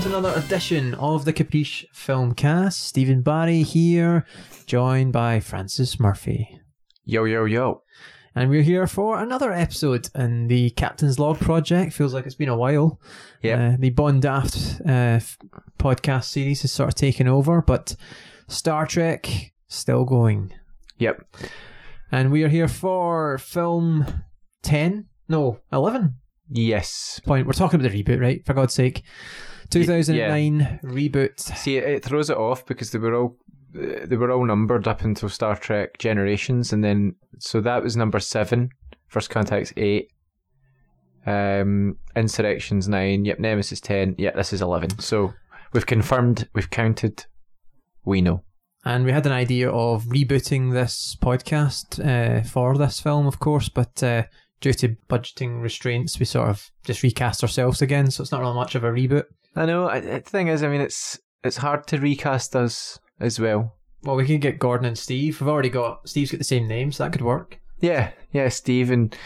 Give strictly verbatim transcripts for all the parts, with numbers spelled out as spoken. Welcome to another edition of the Capiche Filmcast. Stephen Barry here, joined by Francis Murphy. Yo, yo, yo. And we're here for another episode in the Captain's Log project. Feels like it's been a while. Yeah. Uh, the Bond Daft uh, podcast series has sort of taken over, but Star Trek still going. Yep. And we are here for film ten? No, eleven? Yes. Point. We're talking about the reboot, right? For God's sake. two thousand nine yeah. reboot. See, it, it throws it off because they were all they were all numbered up until Star Trek Generations, and then so that was number seven, First Contact's eight, um, Insurrection's nine, yep, Nemesis ten, yeah, this is eleven. So we've confirmed, we've counted, we know. And we had an idea of rebooting this podcast uh, for this film, of course, but. Uh, Due to budgeting restraints, we sort of just recast ourselves again, so it's not really much of a reboot. I know. I, the thing is, I mean, it's it's hard to recast us as well. Well, we can get Gordon and Steve. We've already got... Steve's got the same name, so that could work. Yeah, yeah, Steve and...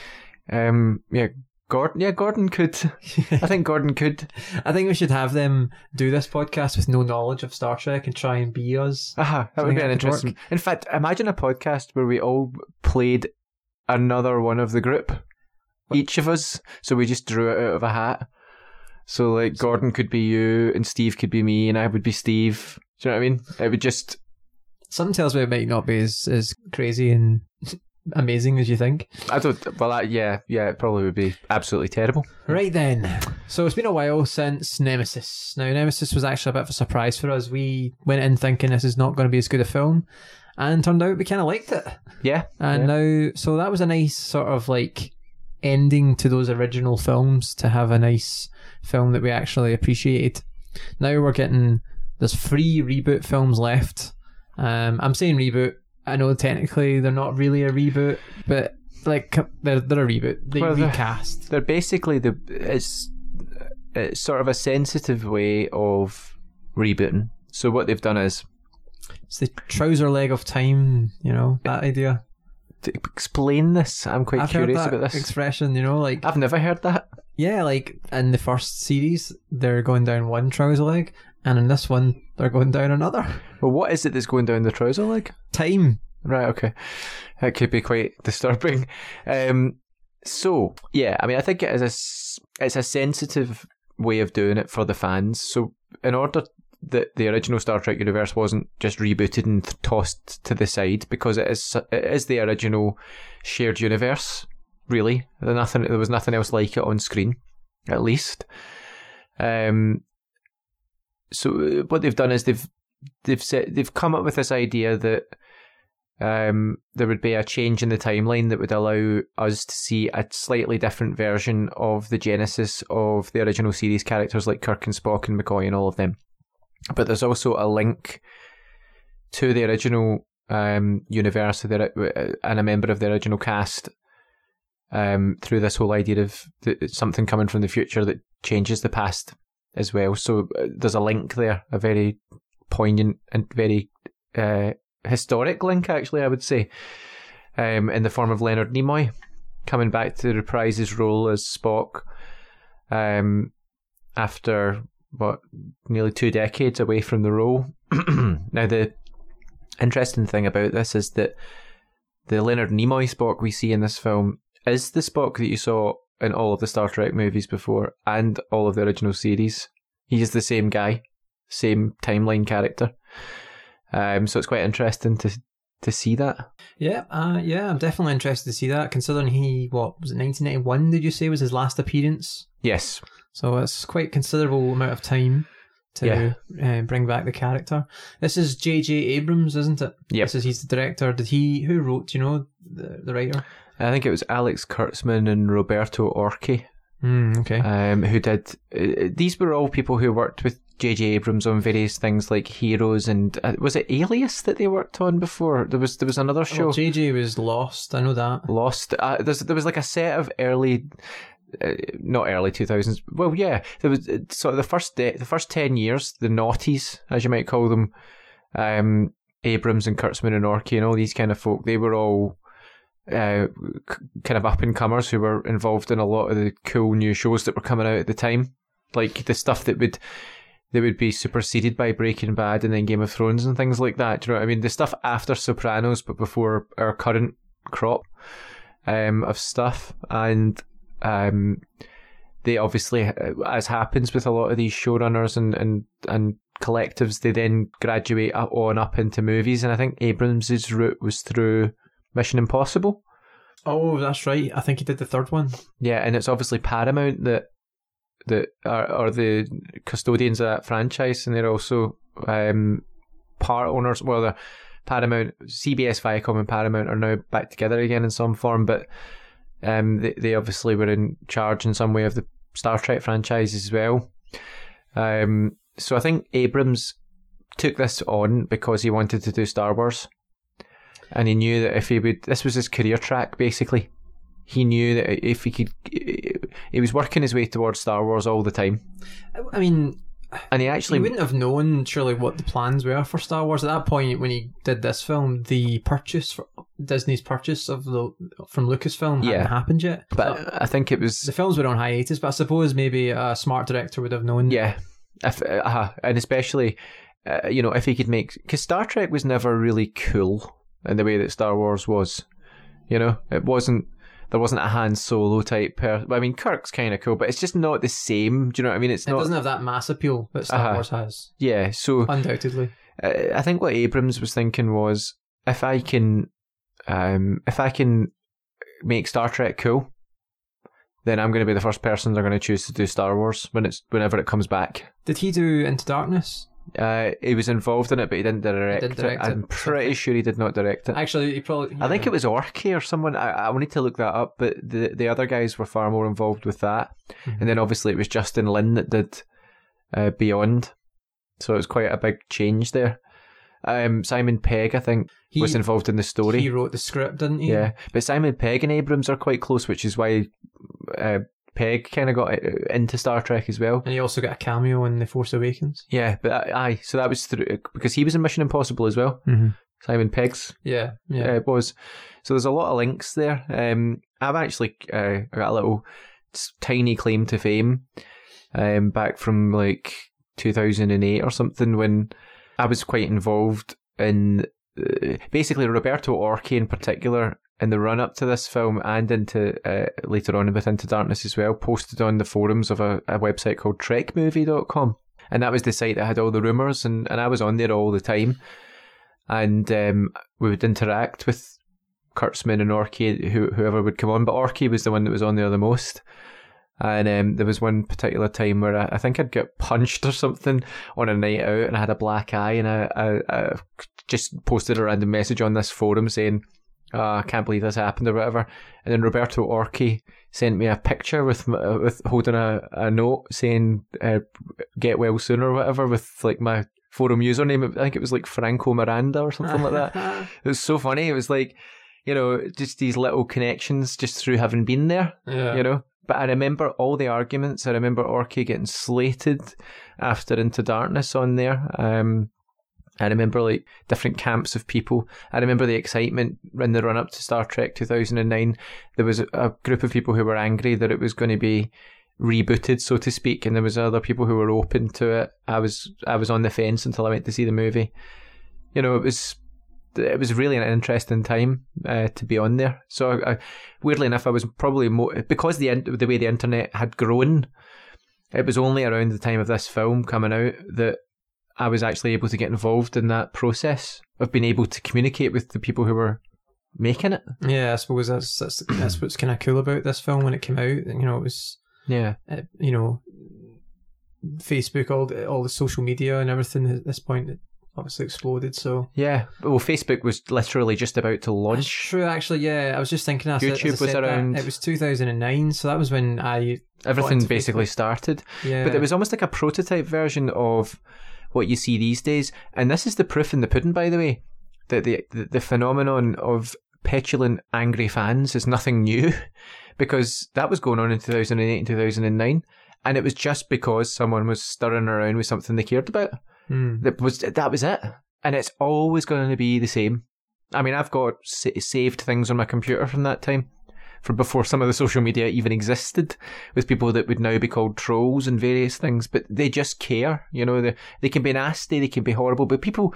um, yeah, Gordon. Yeah, Gordon could. I think Gordon could. I think we should have them do this podcast with no knowledge of Star Trek and try and be us. Aha, uh-huh, that so would be an interesting... Work. In fact, imagine a podcast where we all played... another one of the group, each of us. So we just drew it out of a hat. So like Gordon could be you, and Steve could be me, and I would be Steve. Do you know what I mean? It would just. Something tells me it might not be as, as crazy and amazing as you think. I don't. Well, I, yeah, yeah, it probably would be absolutely terrible. Right then. So it's been a while since Nemesis. Now Nemesis was actually a bit of a surprise for us. We went in thinking this is not going to be as good a film. And turned out we kind of liked it. Yeah. And yeah. now, so that was a nice sort of like ending to those original films, to have a nice film that we actually appreciated. Now we're getting, there's three reboot films left. Um, I'm saying reboot. I know technically they're not really a reboot, but like they're, they're a reboot. They well, recast. They're, they're basically the, it's, it's sort of a sensitive way of rebooting. So what they've done is, it's the trouser leg of time, you know, that idea. Explain this. I'm quite I've curious heard that about this expression, you know, like I've never heard that. Yeah, like in the first series, they're going down one trouser leg, and in this one, they're going down another. Well, what is it that's going down the trouser leg? Time. Right. Okay. That could be quite disturbing. Um. So yeah, I mean, I think it is a it's a sensitive way of doing it for the fans. So in order. That the original Star Trek universe wasn't just rebooted and th- tossed to the side, because it is it is the original shared universe. Really, there nothing there was nothing else like it on screen, at least. Um. So what they've done is they've they've set, they've come up with this idea that um there would be a change in the timeline that would allow us to see a slightly different version of the genesis of the original series characters like Kirk and Spock and McCoy and all of them. But there's also a link to the original um, universe the, and a member of the original cast um, through this whole idea of the, something coming from the future that changes the past as well. So uh, there's a link there, a very poignant and very uh, historic link, actually, I would say, um, in the form of Leonard Nimoy coming back to reprise his role as Spock um, after... what, nearly two decades away from the role. Now, the interesting thing about this is that the Leonard Nimoy Spock we see in this film is the Spock that you saw in all of the Star Trek movies before and all of the original series. He is the same guy, same timeline character. Um, so it's quite interesting to to see that. Yeah, uh, yeah, I'm definitely interested to see that, considering he, what, was it nineteen ninety-one, did you say, was his last appearance? Yes. So it's quite a considerable amount of time to yeah. uh, bring back the character. This is J J. Abrams, isn't it? Yep. This is he's the director. Did he who wrote? Do you know the, the writer? I think it was Alex Kurtzman and Roberto Orci. Mm, okay. Um, who did? Uh, these were all people who worked with J J. Abrams on various things like Heroes and uh, was it Alias that they worked on before? There was there was another show. Oh, J J was Lost. I know that. Lost. Uh, there's there was like a set of early. Uh, not early two thousands. Well, yeah, there was uh, so the first de- the first ten years, the noughties, as you might call them, um, Abrams and Kurtzman and Orci and all these kind of folk. They were all uh, c- kind of up and comers who were involved in a lot of the cool new shows that were coming out at the time, like the stuff that would that would be superseded by Breaking Bad and then Game of Thrones and things like that. Do you know what I mean? The stuff after Sopranos, but before our current crop um, of stuff. And um, they obviously, as happens with a lot of these showrunners and, and, and collectives, they then graduate on up into movies. And I think Abrams' route was through Mission Impossible. Oh, that's right. I think he did the third one. Yeah, and it's obviously Paramount that that are, are the custodians of that franchise, and they're also um, part owners. Well, they're Paramount, C B S, Viacom, and Paramount are now back together again in some form, but um, they they obviously were in charge in some way of the Star Trek franchise as well. Um, so I think Abrams took this on because he wanted to do Star Wars. And he knew that if he would, this was his career track basically. He knew that if he could, he was working his way towards Star Wars all the time. I mean, and he actually he wouldn't have known surely what the plans were for Star Wars at that point when he did this film. The purchase for Disney's purchase of the from Lucasfilm hadn't yeah. happened yet. But so I think it was the films were on hiatus. But I suppose maybe a smart director would have known. Yeah, if, uh, and especially uh, you know, if he could make, because Star Trek was never really cool in the way that Star Wars was. You know, it wasn't, there wasn't a Han Solo type person. I mean, Kirk's kind of cool, but it's just not the same. Do you know what I mean? It's it not, doesn't have that mass appeal that Star uh-huh. Wars has. Yeah, so undoubtedly. Uh, I think what Abrams was thinking was, if I can, um, if I can make Star Trek cool, then I'm going to be the first person they're going to choose to do Star Wars when it's whenever it comes back. Did he do Into Darkness? Uh, he was involved in it, but he didn't direct, didn't direct it. it. I'm pretty sure he did not direct it. Actually, he probably. Yeah. I think it was Orci or someone. I I need to look that up, but the the other guys were far more involved with that. Mm-hmm. And then obviously it was Justin Lin that did uh, Beyond, so it was quite a big change there. Um, Simon Pegg, I think, he, was involved in the story. He wrote the script, didn't he? Yeah, but Simon Pegg and Abrams are quite close, which is why. Uh, Pegg kind of got into Star Trek as well, and he also got a cameo in The Force Awakens. Yeah, but aye, so that was through because he was in Mission Impossible as well. Mm-hmm. Simon Pegg's, yeah, yeah, uh, was. So there's a lot of links there. Um, I've actually uh, got a little tiny claim to fame, um, back from like two thousand eight or something when I was quite involved in uh, basically Roberto Orci in particular. In the run-up to this film and into uh, later on with Into Darkness as well, posted on the forums of a, a website called trek movie dot com. And that was the site that had all the rumours, and, and I was on there all the time. And um, we would interact with Kurtzman and Orci, who, whoever would come on. But Orci was the one that was on there the most. And um, there was one particular time where I, I think I'd got punched or something on a night out, and I had a black eye, and I, I, I just posted a random message on this forum saying, I uh, can't believe this happened or whatever. And then Roberto Orci sent me a picture with uh, with holding a, a note saying uh, get well soon or whatever with like my forum username. I think it was like Franco Miranda or something like that. It was so funny. It was like, you know, just these little connections just through having been there, yeah. You know. But I remember all the arguments. I remember Orci getting slated after Into Darkness on there. Um I remember like different camps of people. I remember the excitement in the run-up to Star Trek two thousand nine. There was a group of people who were angry that it was going to be rebooted, so to speak, and there was other people who were open to it. I was I was on the fence until I went to see the movie. You know, it was it was really an interesting time uh, to be on there. So I, I, weirdly enough, I was probably more because the the way the internet had grown, it was only around the time of this film coming out that I was actually able to get involved in that process of being able to communicate with the people who were making it. Yeah, I suppose that's that's, that's what's kind of cool about this film when it came out. You know, it was yeah, uh, you know, Facebook, all the, all the social media and everything at this point it obviously exploded. So yeah, well, Facebook was literally just about to launch. That's true, actually. Yeah, I was just thinking. As YouTube as I was around. That, it was two thousand nine, so that was when I everything basically Facebook. started. Yeah, but it was almost like a prototype version of what you see these days, and this is the proof in the pudding, by the way, that the the, the phenomenon of petulant, angry fans is nothing new, because that was going on in two thousand eight and two thousand nine, and it was just because someone was stirring around with something they cared about. Mm. That was that was it, and it's always going to be the same. I mean, I've got sa- saved things on my computer from that time. from before some of the social media even existed, with people that would now be called trolls and various things, but they just care, you know, they, they can be nasty, they can be horrible, but people...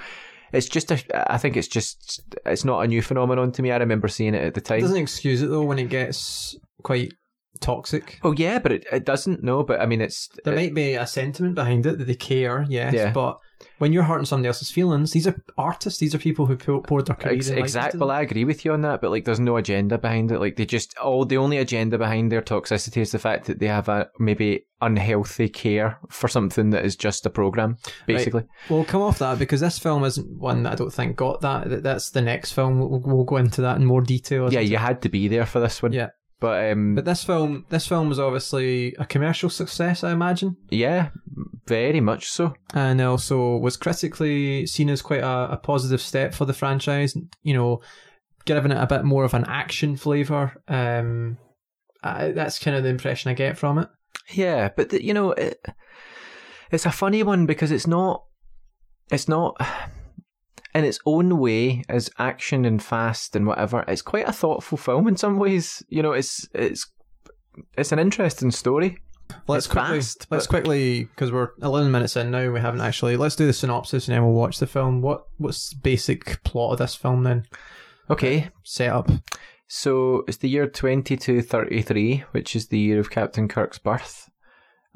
It's just, a, I think it's just, it's not a new phenomenon to me. I remember seeing it at the time. It doesn't excuse it though when it gets quite toxic. Oh yeah, but it, it doesn't, no, but I mean it's... There it, might be a sentiment behind it that they care, yes, yeah. But when you're hurting somebody else's feelings, these are artists, these are people who poured their career Ex- Exactly, well I agree with you on that, but like there's no agenda behind it. Like they just, all the only agenda behind their toxicity is the fact that they have a maybe unhealthy care for something that is just a programme, basically. Right. Well, come off that, because this film isn't one that I don't think got that. That's the next film, we'll, we'll go into that in more detail. Yeah, you it? had to be there for this one. Yeah. But um, but this film this film was obviously a commercial success, I imagine. Yeah, very much so. And also was critically seen as quite a, a positive step for the franchise, you know, giving it a bit more of an action flavour. Um, I, that's kind of the impression I get from it. Yeah, but, the, you know, it, it's a funny one because it's not... It's not... in its own way, as action and fast and whatever, it's quite a thoughtful film in some ways. You know, it's it's it's an interesting story. Let's it's quickly, fast, let's but... quickly, because we're eleven minutes in now, we haven't actually. Let's do the synopsis and then we'll watch the film. What what's the basic plot of this film then? Okay, set up. So it's the year twenty-two thirty-three, which is the year of Captain Kirk's birth,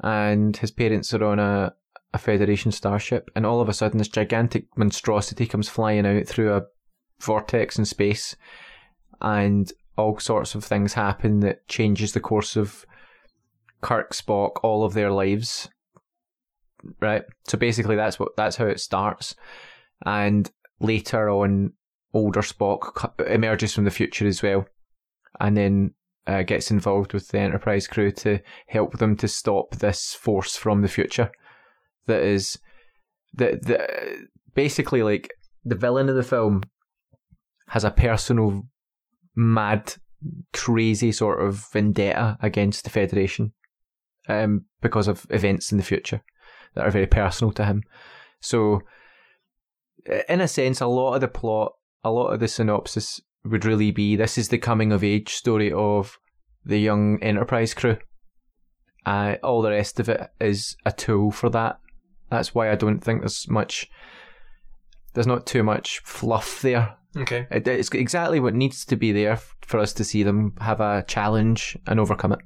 and his parents are on a. a Federation starship, and all of a sudden this gigantic monstrosity comes flying out through a vortex in space, and all sorts of things happen that changes the course of Kirk, Spock, all of their lives. Right? So basically that's what that's how it starts. And later on, older Spock emerges from the future as well, and then uh, gets involved with the Enterprise crew to help them to stop this force from the future. That is, that the basically like the villain of the film has a personal, mad, crazy sort of vendetta against the Federation, um, because of events in the future that are very personal to him. So, in a sense, a lot of the plot, a lot of the synopsis would really be this is the coming of age story of the young Enterprise crew. Uh, all the rest of it is a tool for that. That's why I don't think there's much, there's not too much fluff there. Okay. It, it's exactly what needs to be there for us to see them have a challenge and overcome it.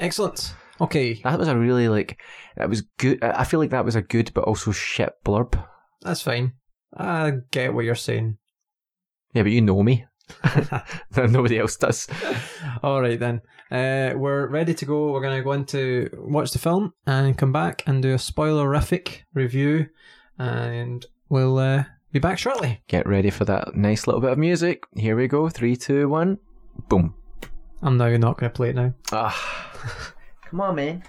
Excellent. Okay. That was a really like, that was good. I feel like that was a good but also shit blurb. That's fine. I get what you're saying. Yeah, but you know me. Nobody else does. All right then. Uh, we're ready to go. We're going to go into watch the film and come back and do a spoilerific review, and we'll uh, be back shortly. Get ready for that nice little bit of music. Here we go. Three, two, one, boom. I'm now not going to play it now. Ah, come on, man.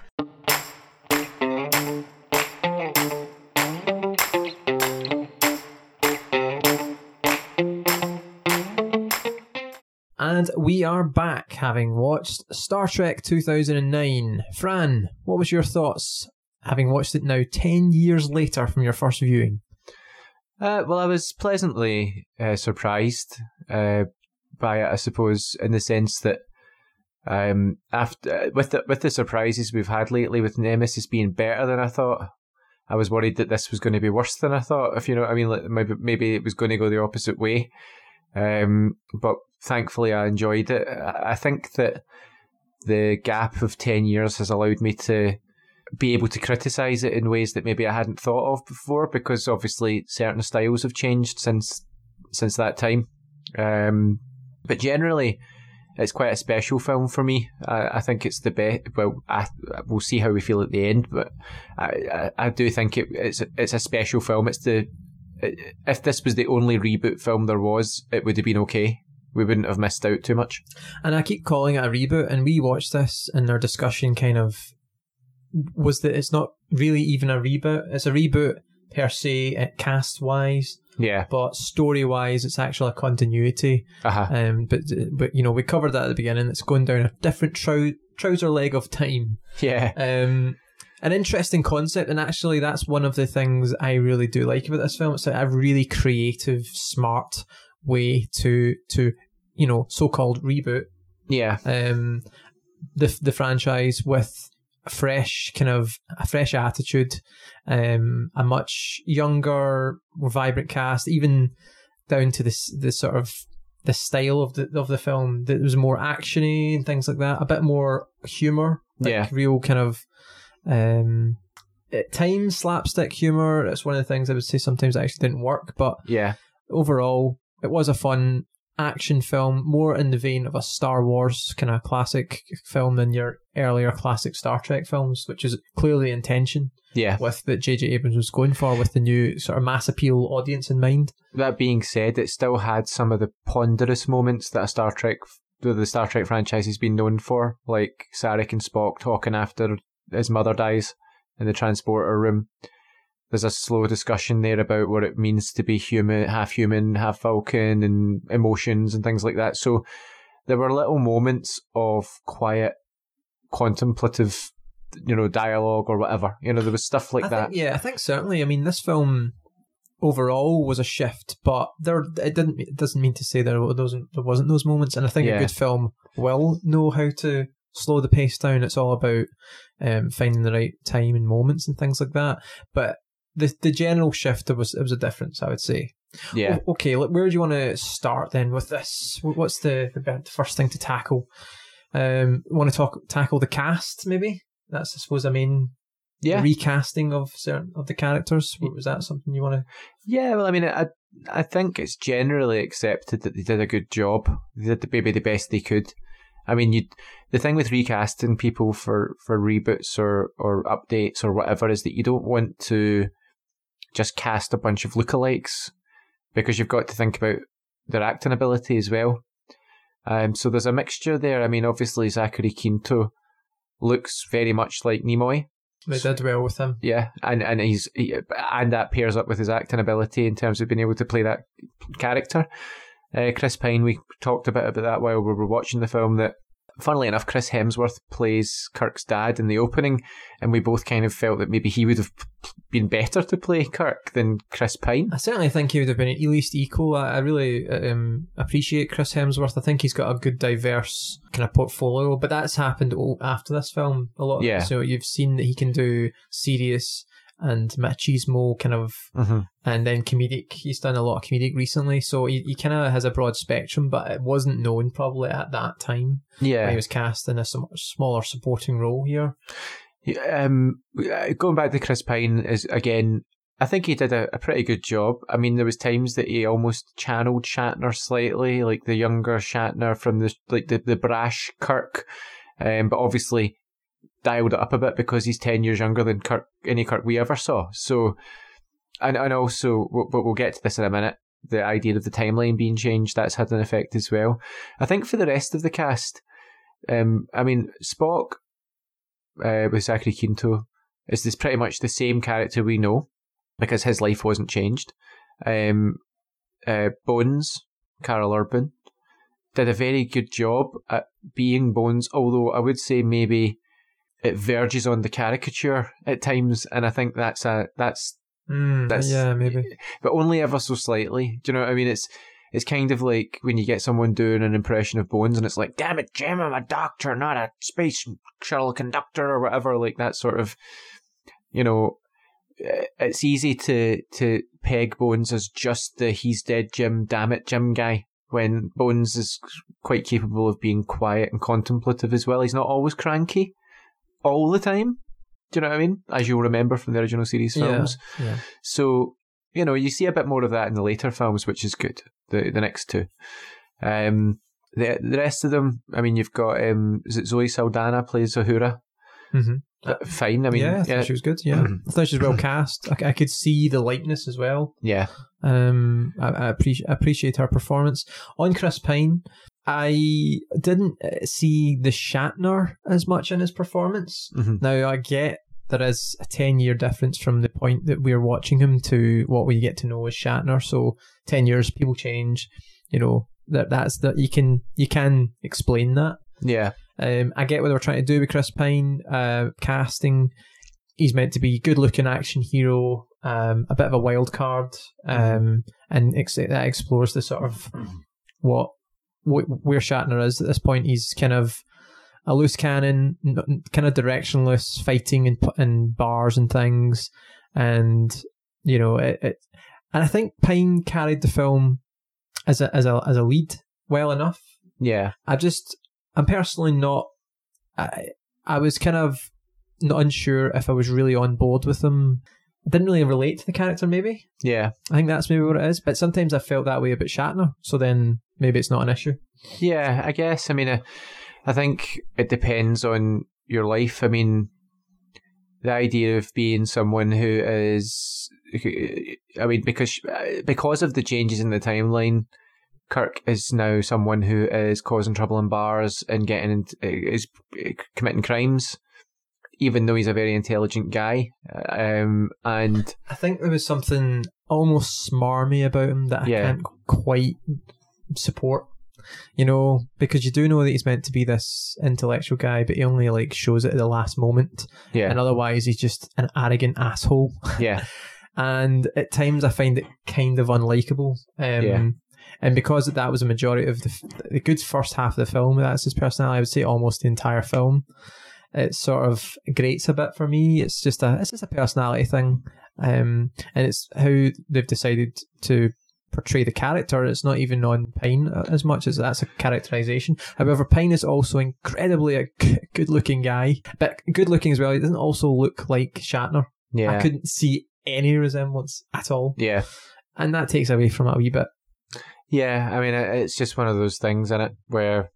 And we are back, having watched Star Trek two thousand nine. Fran, what was your thoughts, having watched it now ten years later from your first viewing? Uh, well, I was pleasantly uh, surprised uh, by it, I suppose, in the sense that um, after with the, with the surprises we've had lately, with Nemesis being better than I thought, I was worried that this was going to be worse than I thought, if you know what I mean. Like, maybe, maybe it was going to go the opposite way. Um, but thankfully I enjoyed it. I think that the gap of ten years has allowed me to be able to criticise it in ways that maybe I hadn't thought of before, because obviously certain styles have changed since since that time. Um, but generally it's quite a special film for me. I, I think it's the best. Well, I, we'll see how we feel at the end, but I, I, I do think it, it's, it's a special film. It's the If this was the only reboot film there was, it would have been okay. We wouldn't have missed out too much. And I keep calling it a reboot, and we watched this, and our discussion kind of was that it's not really even a reboot. It's a reboot per se, cast-wise. Yeah. But story-wise, it's actually a continuity. Uh-huh. Um, but, but, you know, we covered that at the beginning. It's going down a different trou- trouser leg of time. Yeah. Um. An interesting concept, and actually that's one of the things I really do like about this film. It's a really creative, smart way to, to you know, so-called reboot Yeah. Um, the the franchise with a fresh kind of a fresh attitude, um, a much younger, more vibrant cast, even down to this the sort of the style of the of the film. That was more actiony and things like that. A bit more humor, like yeah. real kind of. Um, At times, slapstick humor. That's one of the things I would say sometimes it actually didn't work, but yeah, overall, it was a fun action film, more in the vein of a Star Wars kind of classic film than your earlier classic Star Trek films, which is clearly the intention. Yeah, with that J J. Abrams was going for, with the new sort of mass appeal audience in mind. That being said, it still had some of the ponderous moments that a Star Trek, the Star Trek franchise has been known for, like Sarek and Spock talking after his mother dies. In the transporter room, there's a slow discussion there about what it means to be human, half human, half Vulcan, and emotions and things like that. So there were little moments of quiet, contemplative, you know, dialogue or whatever. You know, there was stuff like I that. Think, yeah, I think certainly. I mean, this film overall was a shift, but there it didn't. It doesn't mean to say there wasn't there wasn't those moments. And I think yeah. a good film will know how to slow the pace down. It's all about um, finding the right time and moments and things like that. But the the general shift, there was it was a difference, I would say. Yeah. O- okay, look, where do you want to start then with this? What's the, the first thing to tackle? Um, want to talk tackle the cast maybe? That's I suppose I mean yeah. recasting of certain of the characters. Was that something you want to? Yeah. Well, I mean, I I think it's generally accepted that they did a good job. They did the, maybe the best they could. I mean, you the thing with recasting people for, for reboots or, or updates or whatever is that you don't want to just cast a bunch of lookalikes, because you've got to think about their acting ability as well. Um, so there's a mixture there. I mean, obviously Zachary Quinto looks very much like Nimoy. They did well with him. Yeah, and and he's he, and that pairs up with his acting ability in terms of being able to play that character. Uh, Chris Pine, we talked a bit about that while we were watching the film, that funnily enough Chris Hemsworth plays Kirk's dad in the opening, and we both kind of felt that maybe he would have been better to play Kirk than Chris Pine. I certainly think he would have been at least equal. I, I really um, appreciate Chris Hemsworth. I think he's got a good diverse kind of portfolio, but that's happened after this film a lot. Yeah. So you've seen that he can do serious and machismo kind of, mm-hmm. and then comedic. He's done a lot of comedic recently, so he, he kind of has a broad spectrum, but it wasn't known probably at that time. Yeah, when he was cast in a smaller supporting role here. Um, going back to Chris Pine is again, I think he did a, a pretty good job. I mean, there was times that he almost channeled Shatner slightly, like the younger Shatner from the like the, the brash Kirk, um, but obviously dialed it up a bit because he's ten years younger than Kirk, any Kirk we ever saw. So, and and also, but we'll, we'll get to this in a minute. The idea of the timeline being changed, that's had an effect as well. I think for the rest of the cast, um, I mean Spock uh, with Zachary Quinto is this pretty much the same character we know because his life wasn't changed. Um, uh, Bones, Carol Urban, did a very good job at being Bones, although I would say maybe it verges on the caricature at times, and I think that's a that's mm, that's yeah maybe, but only ever so slightly. Do you know what I mean? It's it's kind of like when you get someone doing an impression of Bones, and it's like, damn it, Jim, I'm a doctor, not a space shuttle conductor or whatever. Like that sort of, you know, it's easy to to peg Bones as just the he's dead Jim, damn it Jim guy, when Bones is quite capable of being quiet and contemplative as well. He's not always cranky all the time, do you know what I mean? As you'll remember from the original series films. Yeah, yeah. So, you know, you see a bit more of that in the later films, which is good, the the next two. Um, the the rest of them, I mean, you've got, um, is it Zoe Saldana plays Uhura? Mm-hmm. Uh, Fine, I mean. Yeah, I yeah. she was good, yeah. I thought she was well cast. I, I could see the likeness as well. Yeah. Um, I, I appreci- appreciate her performance. On Chris Pine, I didn't see the Shatner as much in his performance. Mm-hmm. Now, I get there is a ten-year difference from the point that we're watching him to what we get to know as Shatner. So, ten years, people change. You know, that that's that you can you can explain that. Yeah. Um, I get what they were trying to do with Chris Pine. Uh, casting, he's meant to be good-looking action hero, um, a bit of a wild card, um, and ex- that explores the sort of what where Shatner is at this point. He's kind of a loose cannon, kind of directionless, fighting in, in bars and things. And, you know, it, it, and I think Pine carried the film as a, as a, as a lead well enough. Yeah. I just, I'm personally not, I, I was kind of not unsure if I was really on board with him. I didn't really relate to the character, maybe. Yeah. I think that's maybe what it is. But sometimes I felt that way about Shatner. So then maybe it's not an issue. Yeah, I guess. I mean, I, I think it depends on your life. I mean, the idea of being someone who is, I mean, because because of the changes in the timeline, Kirk is now someone who is causing trouble in bars and getting is committing crimes, even though he's a very intelligent guy. Um, and I think there was something almost smarmy about him that I yeah. can't quite support. You know, because you do know that he's meant to be this intellectual guy, but he only like shows it at the last moment. Yeah. And otherwise he's just an arrogant asshole. Yeah. And at times I find it kind of unlikable. Um, yeah. And because that was a majority of the, the good first half of the film, that's his personality, I would say almost the entire film. It sort of grates a bit for me. It's just a, it's just a personality thing. Um, and it's how they've decided to portray the character. It's not even on Pine as much as that's a characterization. However, Pine is also incredibly a good looking guy, but good looking as well. He doesn't also look like Shatner. Yeah. I couldn't see any resemblance at all. Yeah. And that takes away from it a wee bit. Yeah. I mean, it's just one of those things, isn't it, where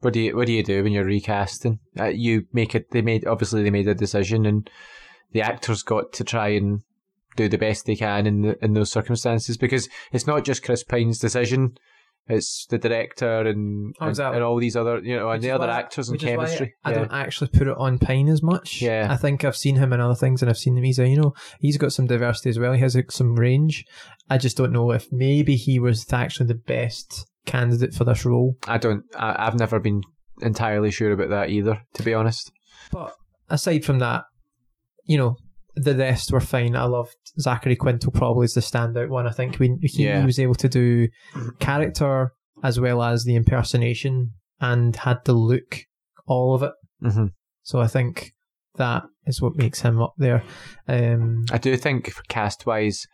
what do you, what do you do when you're recasting? Uh, you make it, they made, obviously they made a decision and the actors got to try and do the best they can in the, in those circumstances, because it's not just Chris Pine's decision, it's the director and oh, exactly. and, and all these other, you know, and the other actors and chemistry. I, yeah. I don't actually put it on Pine as much. Yeah. I think I've seen him in other things and I've seen him. He's a, you know, he's got some diversity as well. He has some range. I just don't know if maybe he was actually the best candidate for this role. I don't, I, I've never been entirely sure about that either, to be honest. But aside from that, you know, the rest were fine. I loved Zachary Quinto probably as the standout one. I think we, he yeah. was able to do character as well as the impersonation and had the look, all of it. Mm-hmm. So I think that is what makes him up there. Um, I do think cast-wise,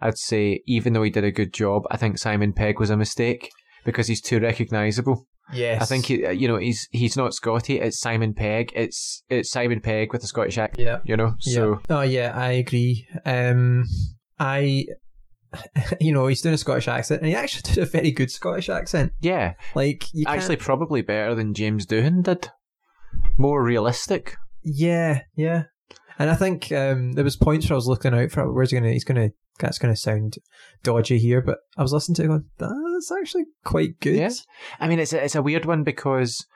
I'd say even though he did a good job, I think Simon Pegg was a mistake because he's too recognisable. Yes, I think he, you know, he's he's not Scotty. It's Simon Pegg. It's it's Simon Pegg with a Scottish accent. Yeah, you know. So. Yeah. Oh yeah, I agree. Um, I, you know, he's doing a Scottish accent, and he actually did a very good Scottish accent. Yeah, like you actually can't... probably better than James Doohan did. More realistic. Yeah, yeah, and I think um, there was points where I was looking out for where's he gonna he's gonna. That's going to sound dodgy here, but I was listening to it going, that's actually quite good. Yeah. I mean, it's a, it's a weird one because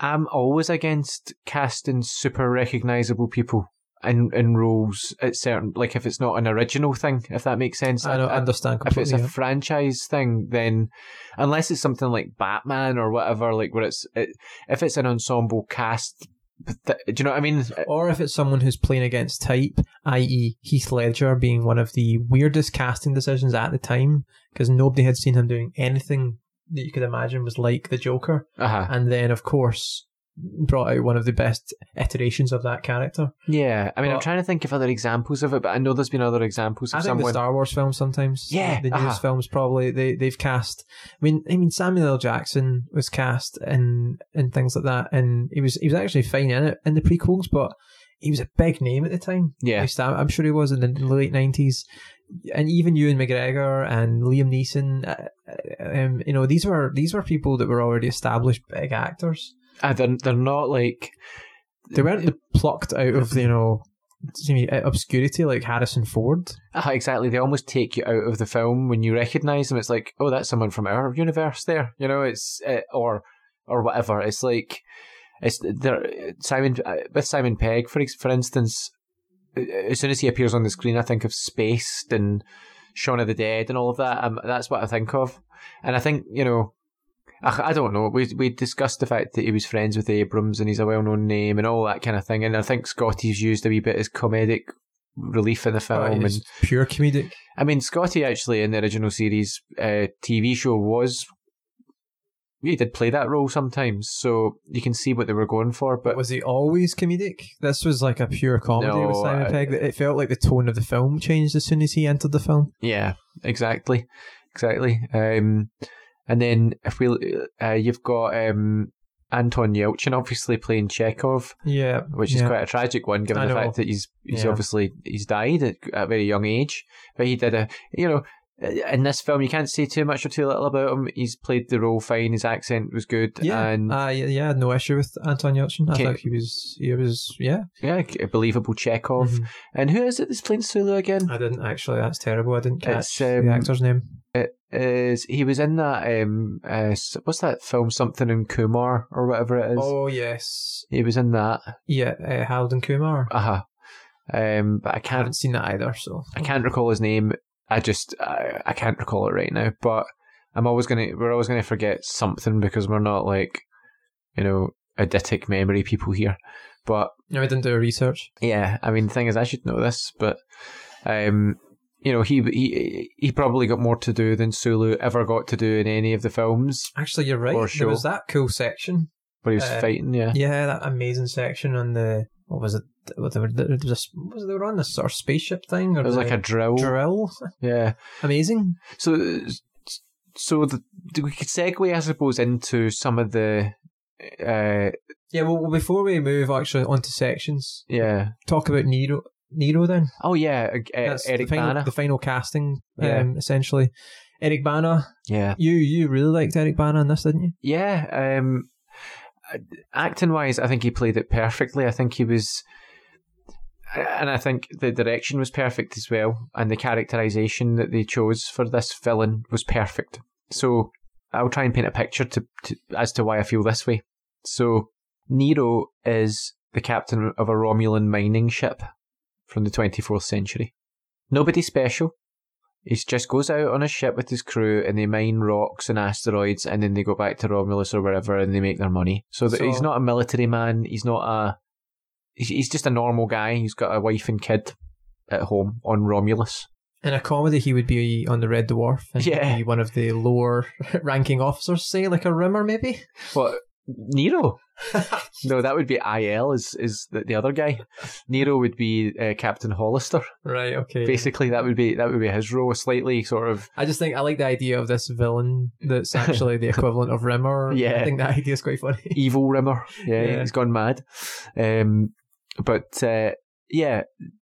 I'm always against casting super recognisable people in, in roles at certain, like if it's not an original thing, if that makes sense. I, I, I understand completely. If it's a yeah. franchise thing, then unless it's something like Batman or whatever, like where it's, it, if it's an ensemble cast, do you know what I mean? Or if it's someone who's playing against type, that is. Heath Ledger being one of the weirdest casting decisions at the time, because nobody had seen him doing anything that you could imagine was like the Joker. Uh-huh. And then, of course, brought out one of the best iterations of that character. Yeah, I mean, but I'm trying to think of other examples of it, but I know there's been other examples of I think someone... the Star Wars films sometimes. Yeah. The uh-huh. newest films probably, they, they've cast... I mean, I mean, Samuel L. Jackson was cast in, in things like that, and he was he was actually fine in it, in the prequels, but he was a big name at the time. Yeah. I'm sure he was in the late nineties. And even Ewan McGregor and Liam Neeson, uh, um, you know, these were these were people that were already established big actors. Uh, they're, they're not like they weren't uh, plucked out of, you know, obscurity like Harrison Ford. Uh, exactly, they almost take you out of the film when you recognise them. It's like, oh, that's someone from our universe there, you know. It's uh, or or whatever. It's like it's there. Simon uh, with Simon Pegg for for instance, as soon as he appears on the screen, I think of Spaced and Shaun of the Dead and all of that. Um, that's what I think of, and I think you know. I don't know. We we discussed the fact that he was friends with Abrams and he's a well-known name and all that kind of thing. And I think Scotty's used a wee bit as comedic relief in the film. Oh, and pure comedic. I mean, Scotty actually in the original series uh, T V show was he did play that role sometimes, so you can see what they were going for. But was he always comedic? This was like a pure comedy no, with Simon Pegg. It felt like the tone of the film changed as soon as he entered the film. Yeah, exactly, exactly. Um, and then if we, uh, you've got um, Anton Yelchin obviously playing Chekhov. Yeah, which is yeah. quite a tragic one, given I the know. fact that he's he's yeah. obviously he's died at a very young age. But he did a, you know. In this film, you can't say too much or too little about him. He's played the role fine. His accent was good. Yeah, and uh, yeah, yeah, no issue with Anton Yelchin. I K- think he was, he was, yeah, yeah, a believable Chekhov. Mm-hmm. And who is it that's playing Sulu again? I didn't actually. That's terrible. I didn't catch um, the actor's name. It is. He was in that. Um, uh, what's that film? Something in Kumar or whatever it is. Oh yes, he was in that. Yeah, uh, Harold and Kumar. Uh huh. Um, but I can't I haven't seen that either. So I can't recall his name. I just I, I can't recall it right now, but I'm always gonna we're always gonna forget something because we're not like, you know, eidetic memory people here. But no, I didn't do research. Yeah, I mean, the thing is, I should know this, but um, you know, he he he probably got more to do than Sulu ever got to do in any of the films. Actually, you're right. There was that cool section where he was uh, fighting. Yeah, yeah, that amazing section on the what was it? What they were, they were just, was they were on this sort of spaceship thing? Or it was like a drill. Drill? Yeah. Amazing. So, so the, we could segue, I suppose, into some of the... Uh, yeah, well, before we move, actually, onto sections, yeah, talk about Nero Nero then. Oh, yeah. Uh, That's Eric the final, Bana. The final casting, yeah. um, essentially. Eric Bana. Yeah. You, you really liked Eric Bana in this, didn't you? Yeah. Um, acting-wise, I think he played it perfectly. I think he was... And I think the direction was perfect as well, and the characterisation that they chose for this villain was perfect. So I'll try and paint a picture to, to as to why I feel this way. So Nero is the captain of a Romulan mining ship from the twenty-fourth century. Nobody special. He just goes out on a ship with his crew and they mine rocks and asteroids, and then they go back to Romulus or wherever and they make their money. So, so- he's not a military man. He's not a... He's just a normal guy who's got a wife and kid at home on Romulus. In a comedy, he would be on the Red Dwarf and yeah. be one of the lower-ranking officers, say, like a Rimmer, maybe? What? Nero? No, that would be I L, is, is the, the other guy. Nero would be uh, Captain Hollister. Right, okay. Basically, that would be that would be his role, slightly sort of... I just think I like the idea of this villain that's actually the equivalent of Rimmer. Yeah. I think that idea is quite funny. Evil Rimmer. Yeah, yeah. He's gone mad. Um, But uh, yeah,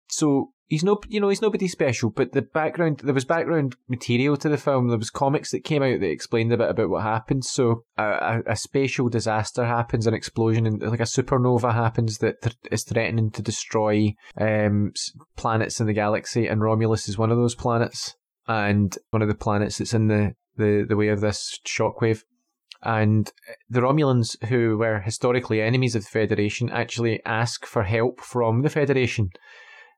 so he's no, you know, he's nobody special. But the background, there was background material to the film. There was comics that came out that explained a bit about what happened. So a, a, a spatial disaster happens, an explosion, and like a supernova happens that th- is threatening to destroy um, planets in the galaxy. And Romulus is one of those planets, and one of the planets that's in the the, the way of this shockwave. And the Romulans, who were historically enemies of the Federation, actually ask for help from the Federation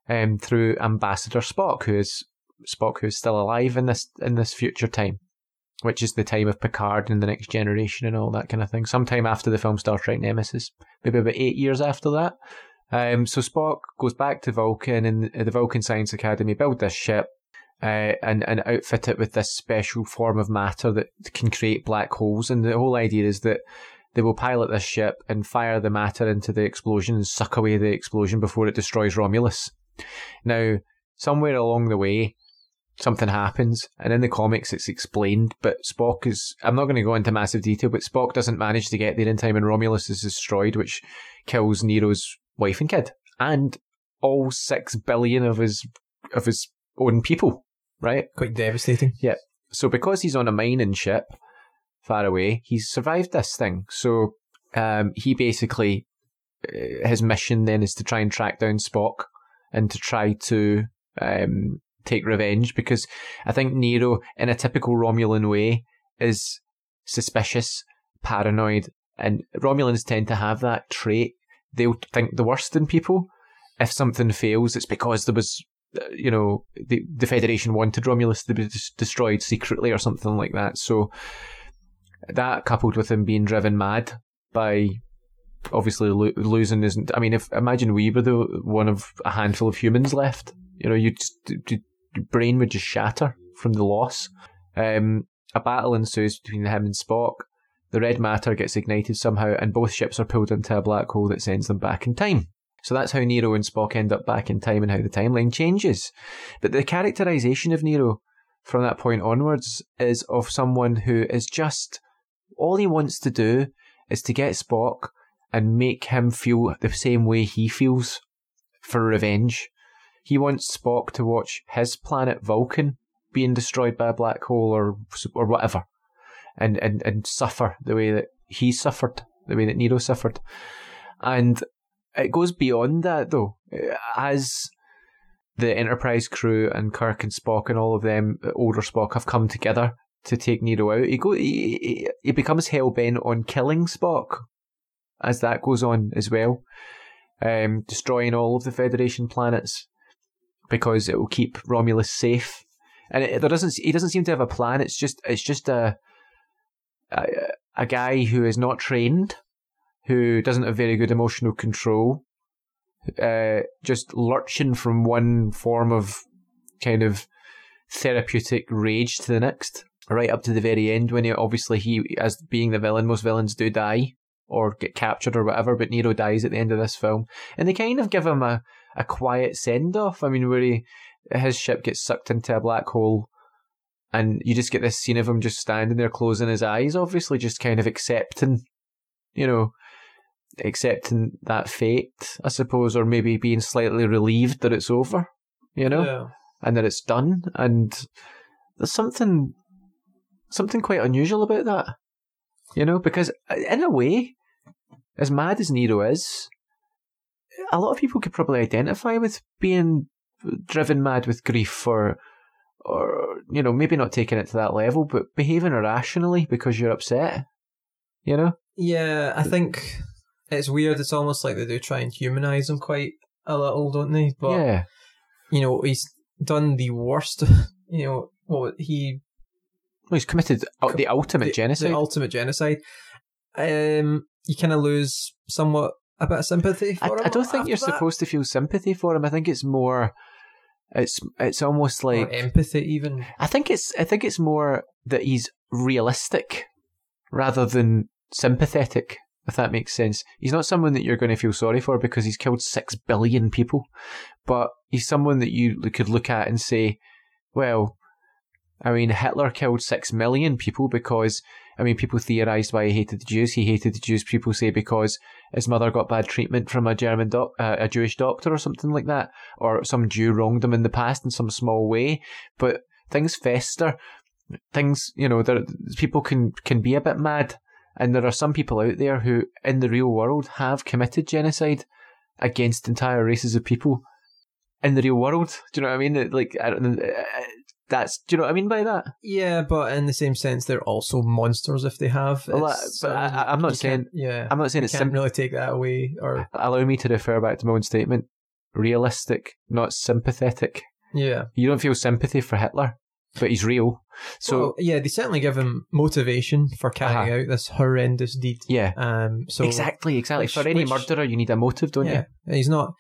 um, through Ambassador Spock, who is Spock, who is still alive in this in this future time, which is the time of Picard and the Next Generation and all that kind of thing. Sometime after the film Star Trek Nemesis, maybe about eight years after that. Um, so Spock goes back to Vulcan, and the Vulcan Science Academy build this ship. Uh, and, and outfit it with this special form of matter that can create black holes. And the whole idea is that they will pilot this ship and fire the matter into the explosion and suck away the explosion before it destroys Romulus. Now, somewhere along the way, something happens, and in the comics it's explained, but Spock is... I'm not going to go into massive detail, but Spock doesn't manage to get there in time, and Romulus is destroyed, which kills Nero's wife and kid, and all six billion of his of his own people. Right? Quite devastating. Yeah. So because he's on a mining ship far away, he's survived this thing. So um, he basically, uh, his mission then is to try and track down Spock and to try to um, take revenge, because I think Nero, in a typical Romulan way, is suspicious, paranoid, and Romulans tend to have that trait. They'll think the worst in people. If something fails, it's because there was... you know, the the Federation wanted Romulus to be dis- destroyed secretly or something like that. So that, coupled with him being driven mad by obviously lo- losing isn't... I mean, if imagine we were the one of a handful of humans left, you know, you'd just, you'd, your brain would just shatter from the loss. Um, a battle ensues between him and Spock. The red matter gets ignited somehow, and both ships are pulled into a black hole that sends them back in time. So that's how Nero and Spock end up back in time and how the timeline changes. But the characterization of Nero from that point onwards is of someone who is just, all he wants to do is to get Spock and make him feel the same way he feels for revenge. He wants Spock to watch his planet Vulcan being destroyed by a black hole or or whatever, and, and, and suffer the way that he suffered, the way that Nero suffered. And it goes beyond that, though. As the Enterprise crew and Kirk and Spock and all of them, older Spock, have come together to take Nero out, he, go, he, he becomes hell-bent on killing Spock as that goes on as well, um, destroying all of the Federation planets because it will keep Romulus safe. And it, there doesn't he doesn't seem to have a plan. It's just it's just a, a a guy who is not trained, who doesn't have very good emotional control, uh, just lurching from one form of kind of therapeutic rage to the next, right up to the very end when he obviously he as being the villain, most villains do die or get captured or whatever, but Nero dies at the end of this film, and they kind of give him a, a quiet send off. I mean, where he, his ship gets sucked into a black hole, and you just get this scene of him just standing there, closing his eyes, obviously just kind of accepting, you know, accepting that fate, I suppose, or maybe being slightly relieved that it's over, you know, yeah. and that it's done. And there's something, something quite unusual about that, you know, because in a way, as mad as Nero is, a lot of people could probably identify with being driven mad with grief, or, or, you know, maybe not taking it to that level, but behaving irrationally because you're upset, you know? Yeah, I think it's weird. It's almost like they do try and humanise him quite a little, don't they? But, yeah. you know, he's done the worst, you know, what he... Well, he's committed com- the ultimate the, genocide. The ultimate genocide. Um, you kind of lose somewhat a bit of sympathy for I, him. I don't think you're that. supposed to feel sympathy for him. I think it's more... It's it's almost like... Or empathy, even. I think it's I think it's more that he's realistic rather than sympathetic, if that makes sense. He's not someone that you're going to feel sorry for because he's killed six billion people, but he's someone that you could look at and say, well... I mean, Hitler killed six million people because, I mean, people theorised why he hated the Jews. He hated the Jews, people say, because his mother got bad treatment from a German doc, uh, a Jewish doctor or something like that, or some Jew wronged him in the past in some small way. But things fester. Things, you know, there, people can, can be a bit mad. And there are some people out there who, in the real world, have committed genocide against entire races of people in the real world. Do you know what I mean? Like, I don't know. That's, do you know what I mean by that? Yeah, but in the same sense, they're also monsters if they have. Well, that, but um, I, I'm not saying. Yeah, I'm not saying it's can't sim- really take that away. Or allow me to refer back to my own statement: realistic, not sympathetic. Yeah, you don't feel sympathy for Hitler, but he's real. So well, yeah, they certainly give him motivation for carrying uh-huh. out this horrendous deed. Yeah. Um. So exactly, exactly. Which, for any which, murderer, you need a motive, don't yeah. you? He's not.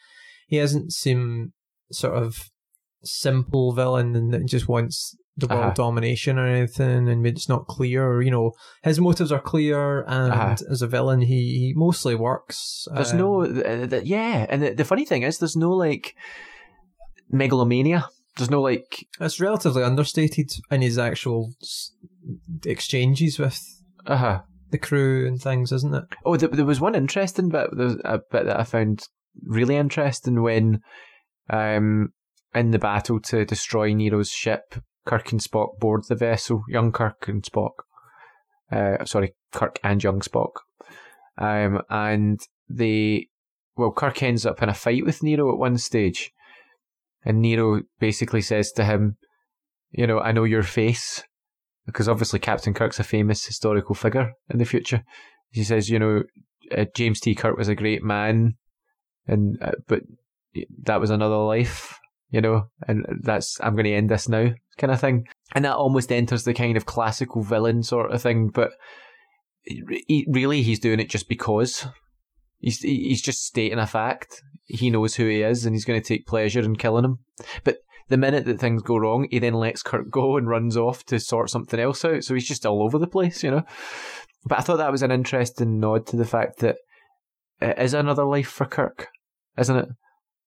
He doesn't seem sort of simple villain that just wants the world uh-huh. domination or anything, and it's not clear, you know, his motives are clear, and uh-huh. as a villain he, he mostly works. There's um, no uh, the, yeah and the, the funny thing is there's no like megalomania, there's no like, it's relatively understated in his actual s- exchanges with uh-huh. the crew and things, isn't it? Oh, th- there was one interesting bit, there was a bit that I found really interesting when um in the battle to destroy Nero's ship, Kirk and Spock board the vessel. Young Kirk and Spock. Uh, sorry, Kirk and young Spock. Um, and they... Well, Kirk ends up in a fight with Nero at one stage. And Nero basically says to him, you know, I know your face. Because obviously Captain Kirk's a famous historical figure in the future. He says, you know, uh, James T. Kirk was a great man, and uh, but that was another life. You know, and that's, I'm going to end this now kind of thing. And that almost enters the kind of classical villain sort of thing, but he, really he's doing it just because. He's he's just stating a fact. He knows who he is and he's going to take pleasure in killing him. But the minute that things go wrong, he then lets Kirk go and runs off to sort something else out. So he's just all over the place, you know. But I thought that was an interesting nod to the fact that it is another life for Kirk, isn't it?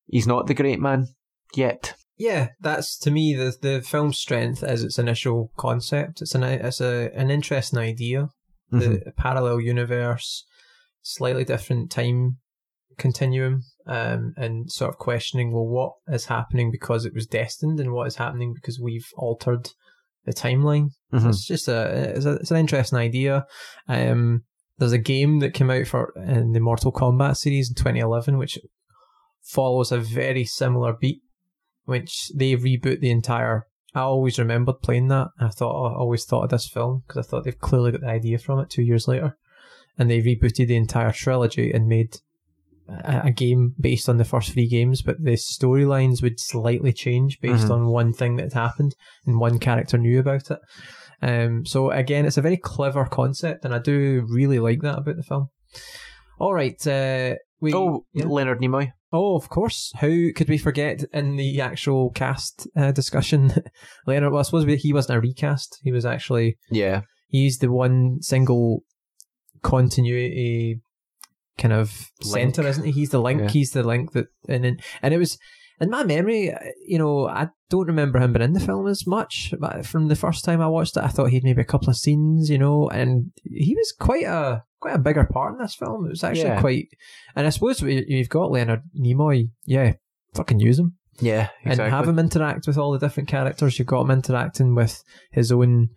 He's not the great man yet. Yeah, that's, to me, the the film's strength is its initial concept. It's an it's a an interesting idea, the mm-hmm. parallel universe, slightly different time continuum, um, and sort of questioning, well, what is happening because it was destined, and what is happening because we've altered the timeline. Mm-hmm. It's just a it's, a it's an interesting idea. Um, there's a game that came out for in the Mortal Kombat series in twenty eleven, which follows a very similar beat, which they reboot the entire... I always remembered playing that, and I thought I always thought of this film, because I thought they've clearly got the idea from it two years later, and they rebooted the entire trilogy and made a, a game based on the first three games, but the storylines would slightly change based mm-hmm. on one thing that had happened, and one character knew about it. Um, so again, it's a very clever concept, and I do really like that about the film. All right. Uh, we, oh, yeah. Leonard Nimoy. Oh, of course. How could we forget in the actual cast uh, discussion? Leonard, well, I suppose he wasn't a recast. He was actually... Yeah. He's the one single continuity kind of link. Center, isn't he? He's the link. Yeah. He's the link that... And, then, and it was... In my memory, you know, I don't remember him being in the film as much, but from the first time I watched it, I thought he'd maybe a couple of scenes, you know, and he was quite a quite a bigger part in this film. It was actually yeah. quite... And I suppose you've got Leonard Nimoy, yeah, fucking use him. Yeah, exactly. And have him interact with all the different characters. You've got him interacting with his own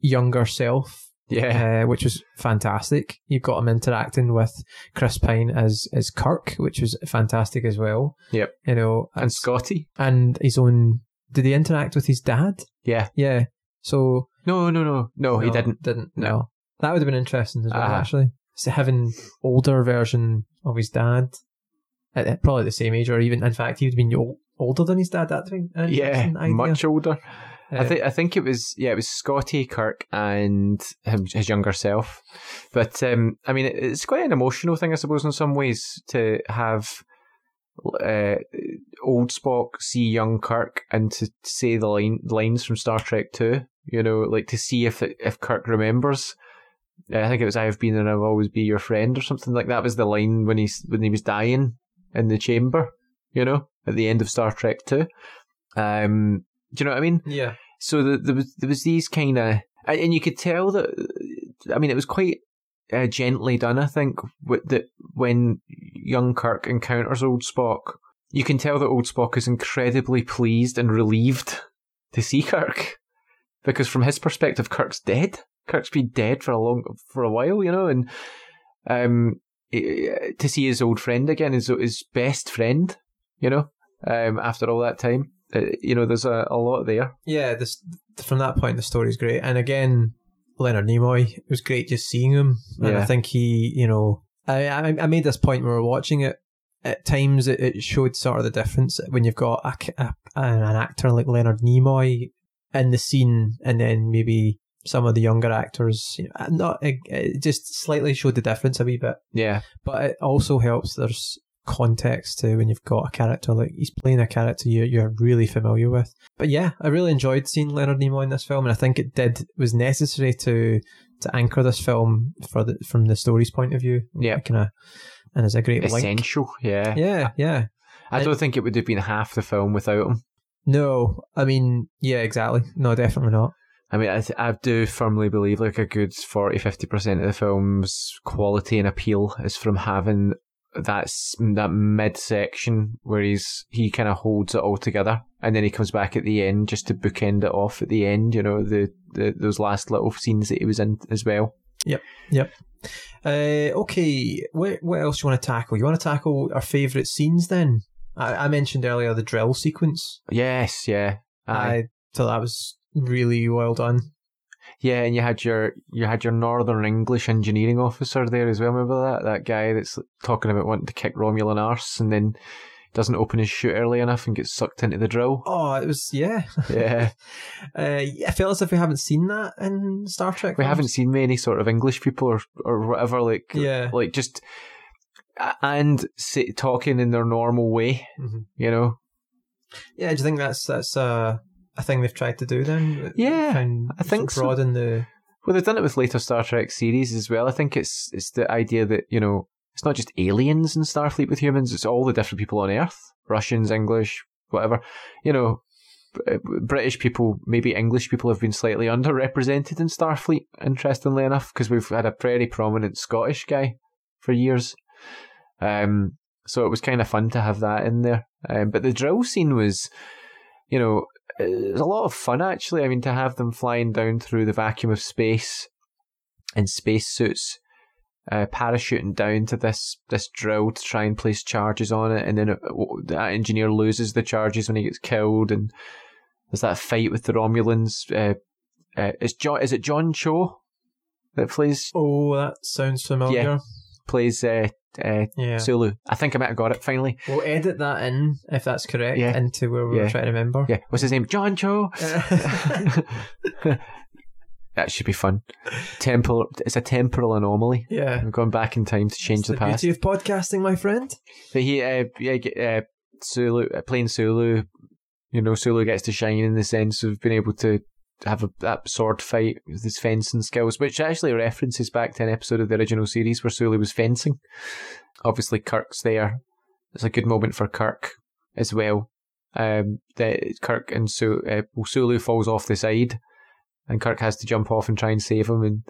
younger self, yeah, uh, which was fantastic. You've got him interacting with Chris Pine as, as Kirk, which was fantastic as well. Yep. You know, and Scotty and his own. Did he interact with his dad? Yeah, yeah. So no, no, no, no. He no, didn't. Didn't. No. That would have been interesting as well. Uh-huh. Actually, so having older version of his dad, at probably the same age, or even in fact, he would have been old, older than his dad. That thing. Yeah, idea. Much older. I think I think it was yeah it was Scotty, Kirk, and him, his younger self, but um, I mean it, it's quite an emotional thing, I suppose, in some ways, to have uh, old Spock see young Kirk and to, to say the line, lines from Star Trek Two, you know, like to see if it, if Kirk remembers. I think it was "I have been and I'll always be your friend" or something like that was the line when he when he was dying in the chamber, you know, at the end of Star Trek Two. Um, do you know what I mean? Yeah. So there the, was there was these kind of, and you could tell that. I mean, it was quite uh, gently done. I think with, that when young Kirk encounters old Spock, you can tell that old Spock is incredibly pleased and relieved to see Kirk, because from his perspective, Kirk's dead. Kirk's been dead for a long for a while, you know, and um, it, to see his old friend again, his his best friend, you know, um, after all that time. You know, there's a, a lot there. Yeah, this, from that point, the story's great. And again, Leonard Nimoy, it was great just seeing him. And yeah. I think he, you know, I, I I made this point when we were watching it. At times, it, it showed sort of the difference when you've got a, a, an actor like Leonard Nimoy in the scene, and then maybe some of the younger actors. You know, not it, it just slightly showed the difference a wee bit. Yeah, but it also helps. There's context to when you've got a character like he's playing a character you, you're really familiar with. But yeah, I really enjoyed seeing Leonard Nimoy in this film, and I think it did was necessary to to anchor this film for the, from the story's point of view. Yeah, kind of, and it's a great essential link. yeah yeah yeah I and, don't think it would have been half the film without him. No, I mean, yeah, exactly. No, definitely not. I mean, I, I do firmly believe like a good forty to fifty percent of the film's quality and appeal is from having that's that mid section where he's he kind of holds it all together, and then he comes back at the end just to bookend it off at the end, you know, the, the those last little scenes that he was in as well. Yep, yep. Uh, okay, what what else do you want to tackle? You want to tackle our favourite scenes then? I, I mentioned earlier the drill sequence. Yes, yeah. I thought that was really well done. Yeah, and you had your you had your Northern English engineering officer there as well. Remember that that guy that's talking about wanting to kick Romulan arse and then doesn't open his chute early enough and gets sucked into the drill. Oh, it was yeah, yeah. uh, yeah, I feel as if we haven't seen that in Star Trek. We films. haven't seen many sort of English people or or whatever like yeah. like just and sit, talking in their normal way, mm-hmm. you know. Yeah, do you think that's that's uh. a thing they've tried to do then? Yeah, I think broaden so. the Well, they've done it with later Star Trek series as well. I think it's it's the idea that, you know, it's not just aliens in Starfleet with humans, it's all the different people on Earth. Russians, English, whatever. You know, British people, maybe English people have been slightly underrepresented in Starfleet, interestingly enough, because we've had a pretty prominent Scottish guy for years. Um, so it was kind of fun to have that in there. Um, but the drill scene was, you know, it was a lot of fun, actually. I mean, to have them flying down through the vacuum of space in spacesuits, uh, parachuting down to this this drill to try and place charges on it, and then it, that engineer loses the charges when he gets killed, and there's that fight with the Romulans. Uh, uh, is John? Is it John Cho that plays? Oh, that sounds familiar. Yeah, plays. Uh, Uh, yeah. Sulu. I think I might have got it finally. We'll edit that in, if that's correct, yeah. into where we yeah. were trying to remember. Yeah. What's his name? John Cho. That should be fun. Temporal. It's a temporal anomaly. Yeah. I'm going back in time to change it's the, the past. Beauty of podcasting, my friend. But he, uh, yeah, uh, Sulu, uh, playing Sulu. You know, Sulu gets to shine in the sense of being able to have a, that sword fight with his fencing skills, which actually references back to an episode of the original series where Sulu was fencing. Obviously, Kirk's there. It's a good moment for Kirk as well. Um, the, Kirk and Su- uh, well, Sulu falls off the side, and Kirk has to jump off and try and save him, and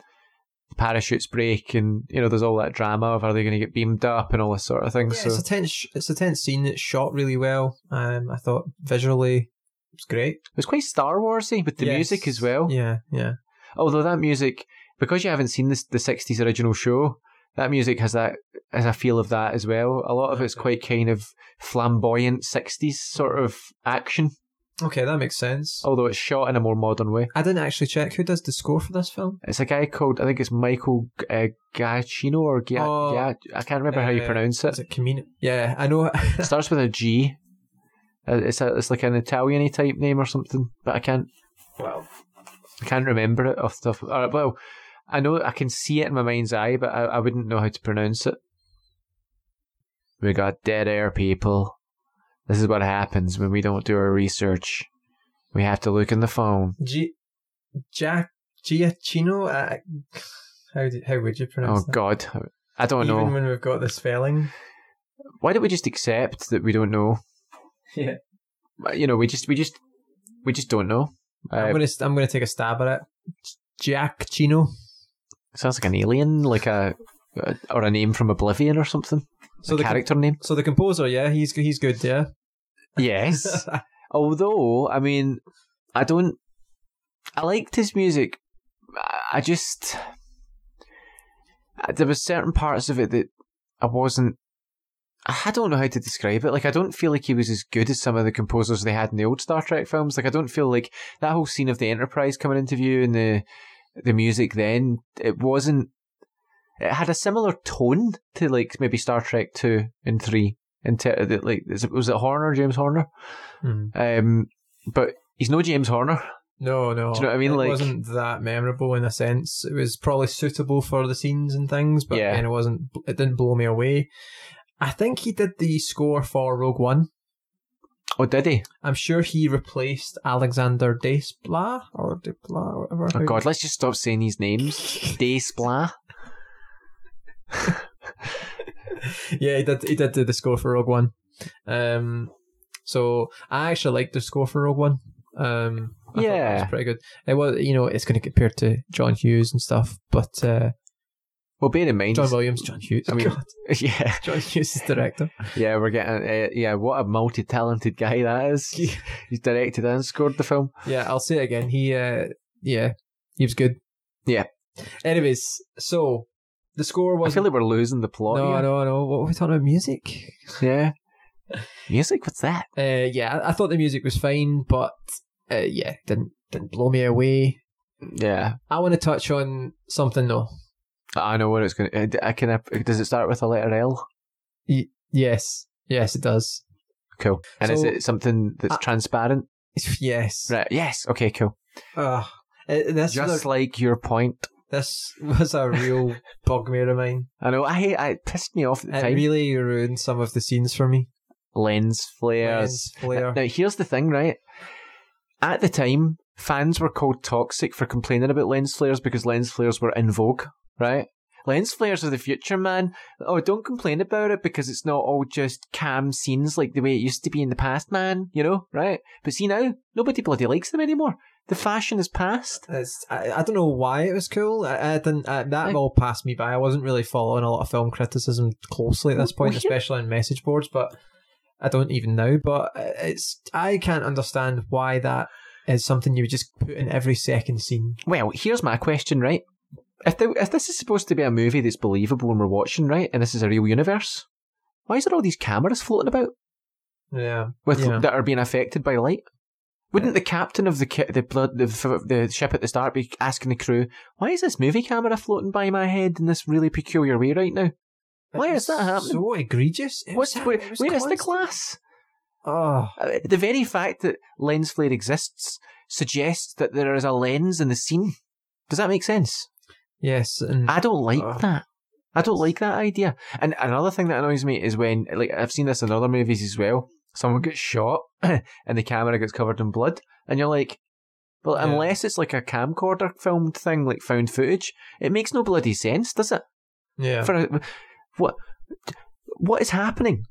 the parachutes break, and you know there's all that drama of are they going to get beamed up and all this sort of thing. Yeah, so. it's a tense. It's a tense scene. It's shot really well. Um, I thought visually. It was great. It was quite Star Warsy with the yes. music as well. Yeah, yeah. Although that music, because you haven't seen this, the sixties original show, that music has that has a feel of that as well. A lot of it's quite kind of flamboyant sixties sort of action. Okay, that makes sense. Although it's shot in a more modern way. I didn't actually check who does the score for this film. It's a guy called, I think it's Michael uh, Giacchino or Gia, oh, Gia, I can't remember uh, how you pronounce it. Is it Camino? Yeah, I know. It starts with a G. It's a, it's like an Italian-y type name or something, but I can't. Well, I can't remember it off the top. All right, well, I know I can see it in my mind's eye, but I, I wouldn't know how to pronounce it. We got dead air, people. This is what happens when we don't do our research. We have to look in the phone. G, Jack Giacchino. Uh, how do, how would you pronounce it? Oh that? God, I don't Even know. Even when we've got the spelling, why don't we just accept that we don't know? Yeah, you know, we just we just we just don't know. Uh, I'm gonna I'm gonna take a stab at it. Giacchino sounds like an alien, like a or a name from Oblivion or something. So a the character com- name. So the composer, yeah, he's he's good, yeah. Yes, although I mean, I don't. I liked his music. I just there were certain parts of it that I wasn't. I don't know how to describe it. Like, I don't feel like he was as good as some of the composers they had in the old Star Trek films. Like, I don't feel like that whole scene of the Enterprise coming into view and the the music then, it wasn't... It had a similar tone to, like, maybe Star Trek two and three. In ter- like, was it Horner, James Horner? Mm. Um, but he's no James Horner. No, no. Do you know what I mean? It like, wasn't that memorable in a sense. It was probably suitable for the scenes and things, but yeah. and it wasn't. It didn't blow me away. I think he did the score for Rogue One. Oh, did he? I'm sure he replaced Alexander Desplat or Desplat or whatever. Oh God, let's just stop saying these names. Desplat. Yeah, he did. He did do the score for Rogue One. Um, so I actually liked the score for Rogue One. Um, I yeah, it's pretty good. It was, you know, it's going to compare to John Hughes and stuff, but. Uh, Well, bear in mind, John Williams, John Hughes. I mean, God. yeah, John Hughes is director. Yeah, we're getting. Uh, yeah, what a multi-talented guy that is. He, he's directed and scored the film. Yeah, I'll say it again. He, uh, yeah, he was good. Yeah. Anyways, so the score was. I feel like we're losing the plot. No, here. no, no. What were we talking about? Music. Yeah. Music. What's that? Uh, yeah, I thought the music was fine, but uh, yeah, didn't didn't blow me away. Yeah. I want to touch on something though. I know what it's going to... I can, does it start with a letter L? Y- yes. Yes, it does. Cool. And so, is it something that's uh, transparent? Yes. Right. Yes. Okay, cool. Uh, this Just a, like your point. This was a real bugbear of mine. I know. I hate, I, it pissed me off at the it time. It really ruined some of the scenes for me. Lens flares. Lens flare. Now, here's the thing, right? At the time, fans were called toxic for complaining about lens flares because lens flares were in vogue, right? Lens flares are the future, man. Oh, don't complain about it because it's not all just cam scenes like the way it used to be in the past, man. You know, right? But see now, nobody bloody likes them anymore. The fashion is past. It's, I, I don't know why it was cool. I, I didn't. I, that I, all passed me by. I wasn't really following a lot of film criticism closely at this point, especially on message boards. But I don't even know. But it's. I can't understand why that is something you would just put in every second scene. Well, here's my question, right? If, they, if this is supposed to be a movie that's believable when we're watching, right, and this is a real universe, why is there all these cameras floating about? Yeah, with yeah. that are being affected by light. Wouldn't yeah. the captain of the ki- the blood the, the ship at the start be asking the crew, "Why is this movie camera floating by my head in this really peculiar way right now? Why is that happening? So egregious! It What's, was, where, it where is the glass? Oh, the very fact that lens flare exists suggests that there is a lens in the scene. Does that make sense? Yes, and I don't like uh, that. I don't like that idea. And another thing that annoys me is when, like, I've seen this in other movies as well. Someone gets shot and the camera gets covered in blood, and you're like, "Well, yeah. unless it's like a camcorder filmed thing, like found footage, it makes no bloody sense, does it?" Yeah. For a, what? What is happening?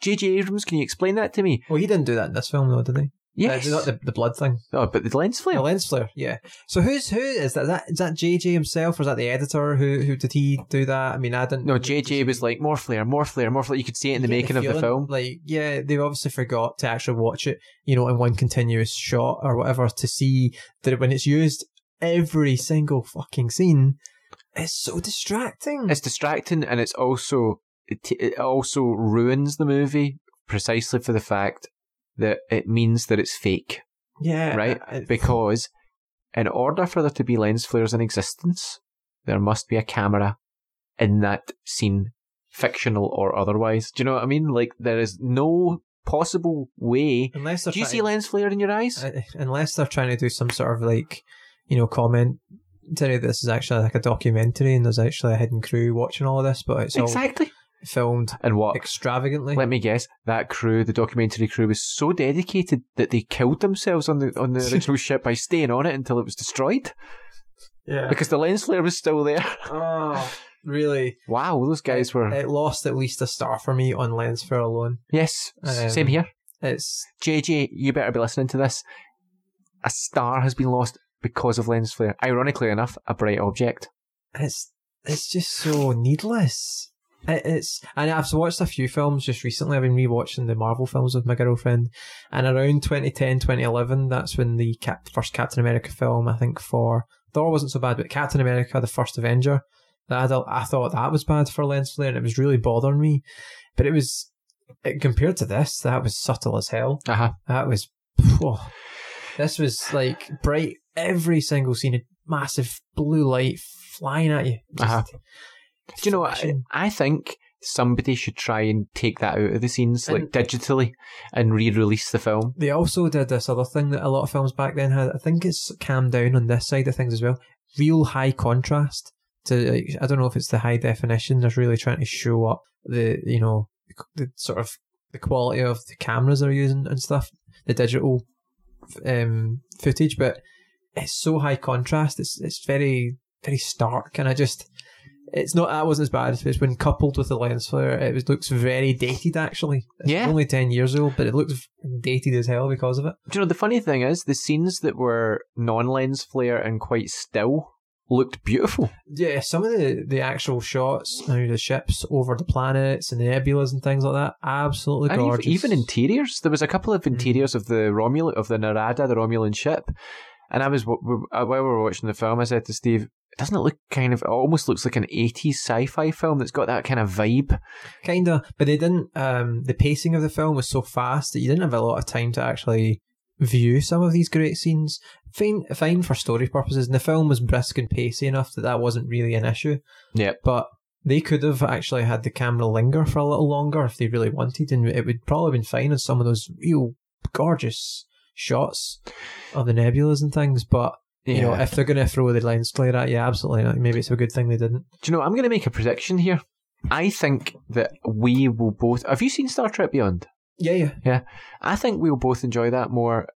J J. Abrams, can you explain that to me? Well, he didn't do that in this film, though, did he? Yes. Uh, not the, the blood thing. Oh, but the lens flare. The lens flare, yeah. So who's who is that? Is that, is that J J himself, or is that the editor? Who who did he do that? I mean, I didn't. No, J J was like, more flare, more flare, more flare. You could see it in the making the of the film. Like, yeah, they obviously forgot to actually watch it, you know, in one continuous shot or whatever, to see that when it's used every single fucking scene, it's so distracting. It's distracting, and it's also it, t- it also ruins the movie precisely for the fact that it means that it's fake. Yeah. Right? I, I, because in order for there to be lens flares in existence, there must be a camera in that scene, fictional or otherwise. Do you know what I mean? Like, there is no possible way. Unless they're do you trying, see lens flare in your eyes? I, unless they're trying to do some sort of, like, you know, comment. Tell you this is actually like a documentary and there's actually a hidden crew watching all of this, but it's exactly. all... filmed and what extravagantly. Let me guess, that crew, the documentary crew, was so dedicated that they killed themselves on the on the original ship by staying on it until it was destroyed. Yeah, because the lens flare was still there. Oh, really? Wow, those guys it, were. It lost at least a star for me on lens flare alone. Yes, um, same here. It's J J. You better be listening to this. A star has been lost because of lens flare. Ironically enough, a bright object. It's it's just so needless. It's and I've watched a few films just recently. I've been rewatching the Marvel films with my girlfriend, and around twenty ten, twenty eleven, that's when the Cap- first Captain America film, I think for Thor wasn't so bad, but Captain America, the First Avenger, the adult, I thought that was bad for lens flare, and it was really bothering me. But it was it, compared to this, that was subtle as hell. Uh-huh. That was oh, this was like bright every single scene, a massive blue light flying at you. Just, uh-huh. Do you know what? I, I think somebody should try and take that out of the scenes, like, and digitally, and re-release the film. They also did this other thing that a lot of films back then had. I think it's calmed down on this side of things as well. Real high contrast to, like, I don't know if it's the high definition. They're really trying to show up the, you know, the, the sort of the quality of the cameras they're using and stuff, the digital um, footage. But it's so high contrast. It's it's very very stark, and I just. It's not that wasn't as bad. It's when coupled with the lens flare, it was, looks very dated. Actually, it's yeah, only ten years old, but it looks dated as hell because of it. Do you know the funny thing is the scenes that were non-lens flare and quite still looked beautiful. Yeah, some of the, the actual shots, you know, the ships over the planets and the nebulas and things like that, absolutely and gorgeous. Even, even interiors. There was a couple of interiors mm. of the Romul of the Narada, the Romulan ship, and I was while we were watching the film, I said to Steve, doesn't it look kind of, it almost looks like an eighties sci-fi film that's got that kind of vibe? Kind of, but they didn't, um, the pacing of the film was so fast that you didn't have a lot of time to actually view some of these great scenes. Fine, fine for story purposes, and the film was brisk and pacey enough that that wasn't really an issue. Yeah. But they could have actually had the camera linger for a little longer if they really wanted, and it would probably have been fine in some of those real gorgeous shots of the nebulas and things, but you yeah. know, if they're going to throw the lens flare at you, absolutely not. Maybe it's a good thing they didn't. Do you know, I'm going to make a prediction here. I think that we will both... Have you seen Star Trek Beyond? Yeah, yeah. Yeah. I think we'll both enjoy that more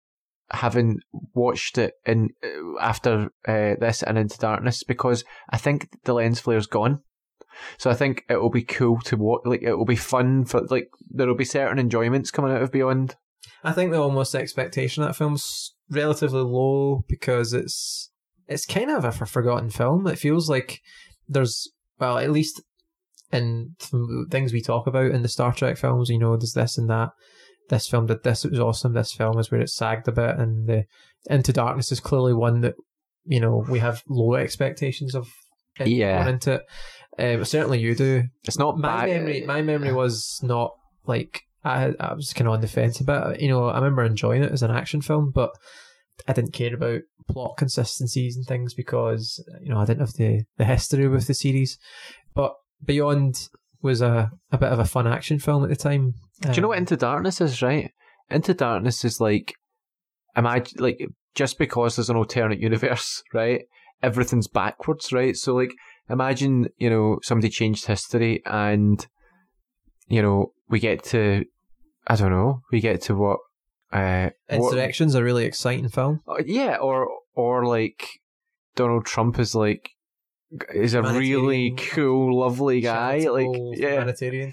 having watched it in after uh, this and Into Darkness, because I think the lens flare's gone. So I think it will be cool to watch. Like, it will be fun for, like, there will be certain enjoyments coming out of Beyond. I think the almost expectation of that film's relatively low because it's it's kind of a forgotten film. It feels like there's, well, at least in things we talk about in the Star Trek films, you know, there's this and that. This film did this, it was awesome. This film is where it sagged a bit, and the Into Darkness is clearly one that, you know, we have low expectations of. Yeah. Into it. Um, certainly you do. It's not my bad. memory. My memory was not like I. I was kind of on the fence about it. You know, I remember enjoying it as an action film, but I didn't care about plot consistencies and things because, you know, I didn't have the, the history with the series. But Beyond was a, a bit of a fun action film at the time. Do um, you know what Into Darkness is, right? Into Darkness is like, imagine, like, just because there's an alternate universe, right? Everything's backwards, right? So, like, imagine, you know, somebody changed history and, you know, we get to, I don't know, we get to what... Uh, Insurrection's what, a really exciting film. Uh, yeah, or, or like, Donald Trump is, like, is a really cool, lovely guy, like, yeah,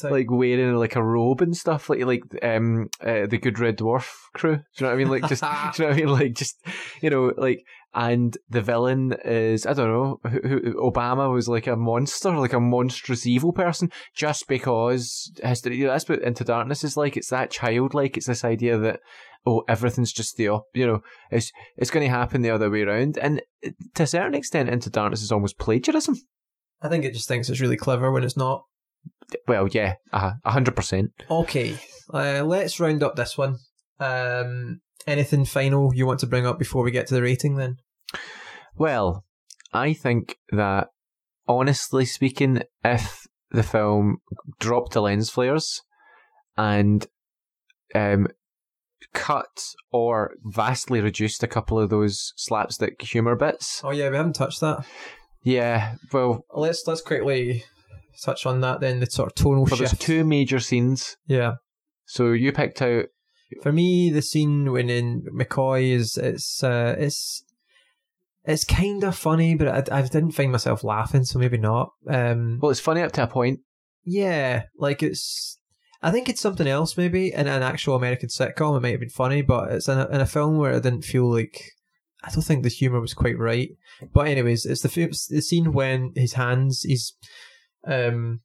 like wearing like a robe and stuff, like like um uh, the Good Red Dwarf crew. Do you know what I mean? Like, just do you know what I mean? Like, just, you know, like, and the villain is, I don't know, who, who, Obama was like a monster, like a monstrous evil person, just because history. You know, that's what Into Darkness is like. It's that childlike. It's this idea that, oh, everything's just the op, you know, it's it's going to happen the other way around. And to a certain extent, Into Darkness is almost plagiarism. I think it just thinks it's really clever when it's not. Well, yeah, uh-huh, one hundred percent. Okay, uh, let's round up this one. Um, anything final you want to bring up before we get to the rating then? Well, I think that, honestly speaking, if the film dropped the lens flares and... um. cut or vastly reduced a couple of those slapstick humour bits. Oh yeah, we haven't touched that. Yeah, well, let's let's quickly touch on that then. The sort of tonal shift. There's two major scenes. Yeah. So you picked out. For me, the scene when in McCoy is it's uh, it's it's kind of funny, but I I didn't find myself laughing, so maybe not. Um. Well, it's funny up to a point. Yeah, like it's. I think it's something else, maybe. In an actual American sitcom, it might have been funny, but it's in a, in a film where it didn't feel like... I don't think the humour was quite right. But anyways, it's the it's the scene when his hands, he's um,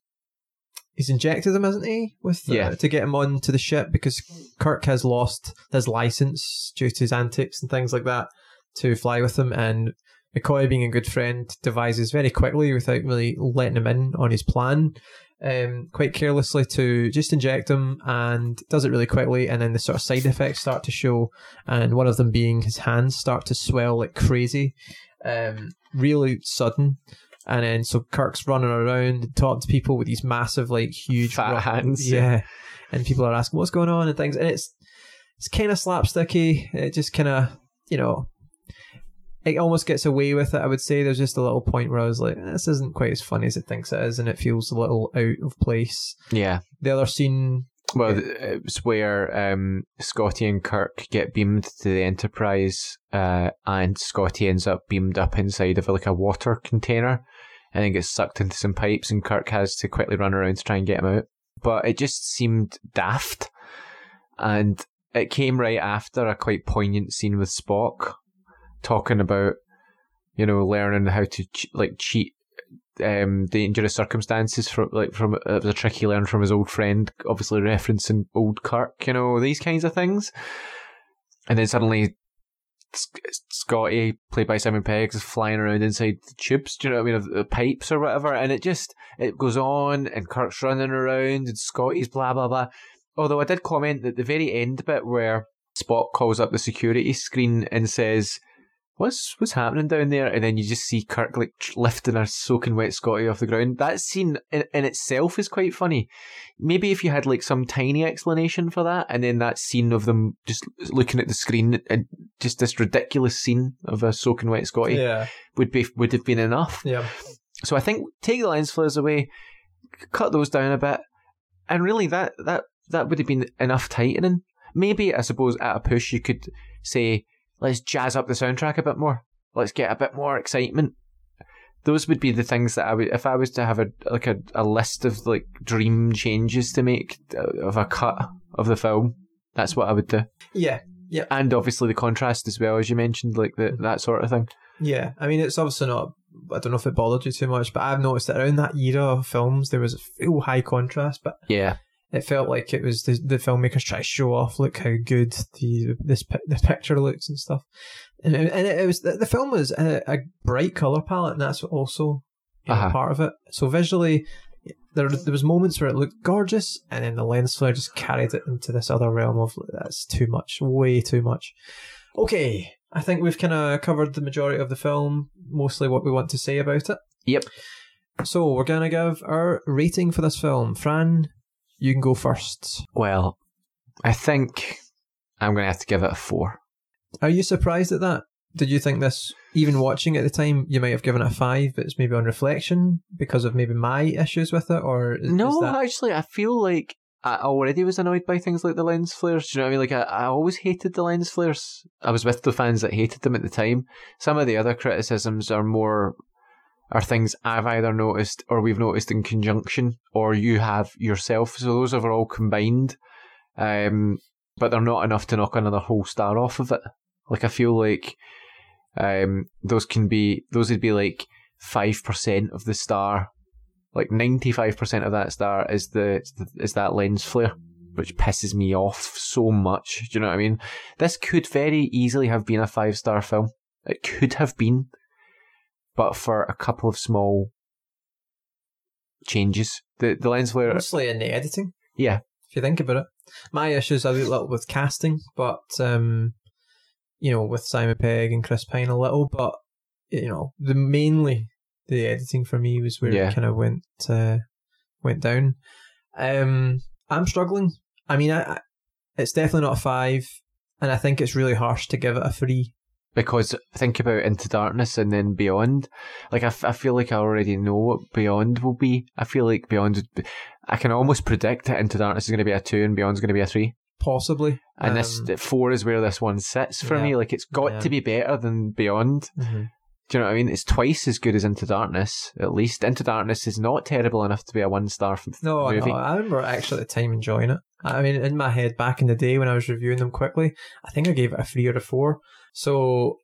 he's injected them, hasn't he? With the, yeah. To get him onto the ship, because Kirk has lost his licence due to his antics and things like that to fly with him, and McCoy, being a good friend, devises very quickly, without really letting him in on his plan, Um, quite carelessly, to just inject him, and does it really quickly, and then the sort of side effects start to show, and one of them being his hands start to swell like crazy, um, really sudden, and then so Kirk's running around and talking to people with these massive, like, huge fat rock- hands, yeah. yeah, and people are asking what's going on and things, and it's it's kind of slapsticky. It just kind of, you know, it almost gets away with it, I would say. There's just a little point where I was like, this isn't quite as funny as it thinks it is, and it feels a little out of place. Yeah. The other scene... Well, yeah. It was where um, Scotty and Kirk get beamed to the Enterprise, uh, and Scotty ends up beamed up inside of, like, a water container, and then gets sucked into some pipes, and Kirk has to quickly run around to try and get him out. But it just seemed daft, and it came right after a quite poignant scene with Spock, talking about, you know, learning how to che- like cheat um, dangerous circumstances from like from it was a trick he learned from his old friend, obviously referencing old Kirk, you know, these kinds of things. And then suddenly Sc- Scotty, played by Simon Pegg, is flying around inside the tubes, do you know what I mean, of the pipes or whatever, and it just it goes on, and Kirk's running around, and Scotty's blah blah blah. Although I did comment that the very end bit where Spock calls up the security screen and says, What's what's happening down there? And then you just see Kirk, like, lifting a soaking wet Scotty off the ground. That scene in, in itself is quite funny. Maybe if you had, like, some tiny explanation for that, and then that scene of them just looking at the screen, and just this ridiculous scene of a soaking wet Scotty, yeah, would be would have been enough. Yeah. So I think take the lens flares away, cut those down a bit, and really that that that would have been enough tightening. Maybe, I suppose, at a push you could say, let's jazz up the soundtrack a bit more. Let's get a bit more excitement. Those would be the things that I would, if I was to have a like a, a list of like dream changes to make of a cut of the film, that's what I would do. Yeah, yeah. And obviously the contrast as well, as you mentioned, like the, that sort of thing. Yeah, I mean, it's obviously not, I don't know if it bothered you too much, but I've noticed that around that era of films, there was a full high contrast, but yeah, it felt like it was the, the filmmakers trying to show off, look how good the this the picture looks and stuff. And it, and it was, the film was a, a bright colour palette, and that's also you know, uh-huh. part of it. So visually, there there was moments where it looked gorgeous, and then the lens flare just carried it into this other realm of, that's too much, way too much. Okay, I think we've kind of covered the majority of the film, mostly what we want to say about it. Yep. So we're going to give our rating for this film. Fran, you can go first. Well, I think I'm going to have to give it a four. Are you surprised at that? Did you think this, even watching at the time, you might have given it a five, but it's maybe on reflection because of maybe my issues with it? Or is, No, is that... actually, I feel like I already was annoyed by things like the lens flares. Do you know what I mean? Like, I, I always hated the lens flares. I was with the fans that hated them at the time. Some of the other criticisms are more, are things I've either noticed or we've noticed in conjunction, or you have yourself. So those are all combined. Um, but they're not enough to knock another whole star off of it. Like, I feel like um, those can be, those would be like five percent of the star. Like ninety-five percent of that star is the is that lens flare, which pisses me off so much. Do you know what I mean? This could very easily have been a five-star film. It could have been, but for a couple of small changes. The the lens flare... Mostly in the editing. Yeah. If you think about it. My issues are a little with casting, but, um, you know, with Simon Pegg and Chris Pine a little, but, you know, the mainly... the editing for me was where yeah. it kind of went uh, went down. Um, I'm struggling. I mean, I, I, it's definitely not a five, and I think it's really harsh to give it a three. Because think about Into Darkness and then Beyond. Like, I, f- I feel like I already know what Beyond will be. I feel like Beyond, be, I can almost predict that Into Darkness is going to be a two and Beyond's going to be a three. Possibly. And um, this four is where this one sits for yeah. me. Like, it's got yeah. to be better than Beyond. Mm-hmm. Do you know what I mean? It's twice as good as Into Darkness, at least. Into Darkness is not terrible enough to be a one-star f- no, movie. No, I remember actually at the time enjoying it. I mean, in my head, back in the day when I was reviewing them quickly, I think I gave it a three or a four. So,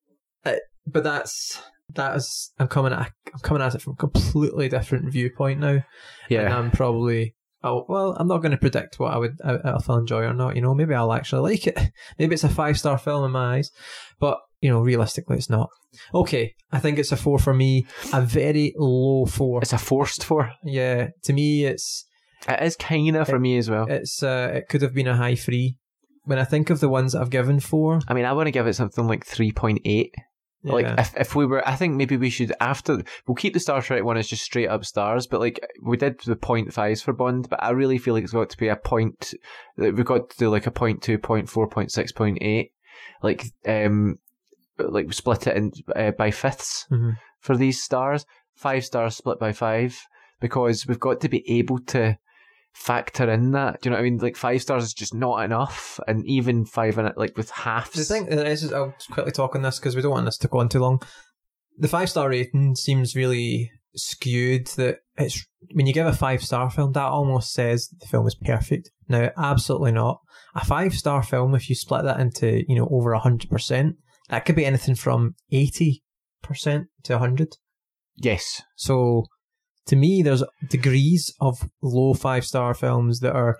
uh, but that's, that is, I'm coming at, I'm coming at it from a completely different viewpoint now. Yeah. And I'm probably, oh, well, I'm not going to predict what I would, if I'll enjoy it or not, you know. Maybe I'll actually like it. Maybe it's a five-star film in my eyes. But, you know, realistically, it's not. Okay, I think it's a four for me. A very low four. It's a forced four. Yeah, to me, it's... It is kind of for me as well. It's uh, it could have been a high three. When I think of the ones that I've given four... I mean, I want to give it something like three point eight. Yeah. Like, if, if we were... I think maybe we should, after... We'll keep the Star Trek one as just straight up stars, but, like, we did the point fives for Bond, but I really feel like it's got to be a point... We've got to do, like, a point two, point four, point six, point eight. Like, um... like split it in uh, by fifths mm-hmm. for these stars, five stars split by five, because we've got to be able to factor in that. Do you know what I mean? Like, five stars is just not enough, and even five in it, like with halves. The thing is, I'll quickly talk on this because we don't want this to go on too long. The five star rating seems really skewed. That it's when you give a five star film, that almost says the film is perfect. Now, absolutely not. A five star film, if you split that into you know over a hundred percent. That could be anything from eighty percent to one hundred. Yes. So, to me, there's degrees of low five-star films that are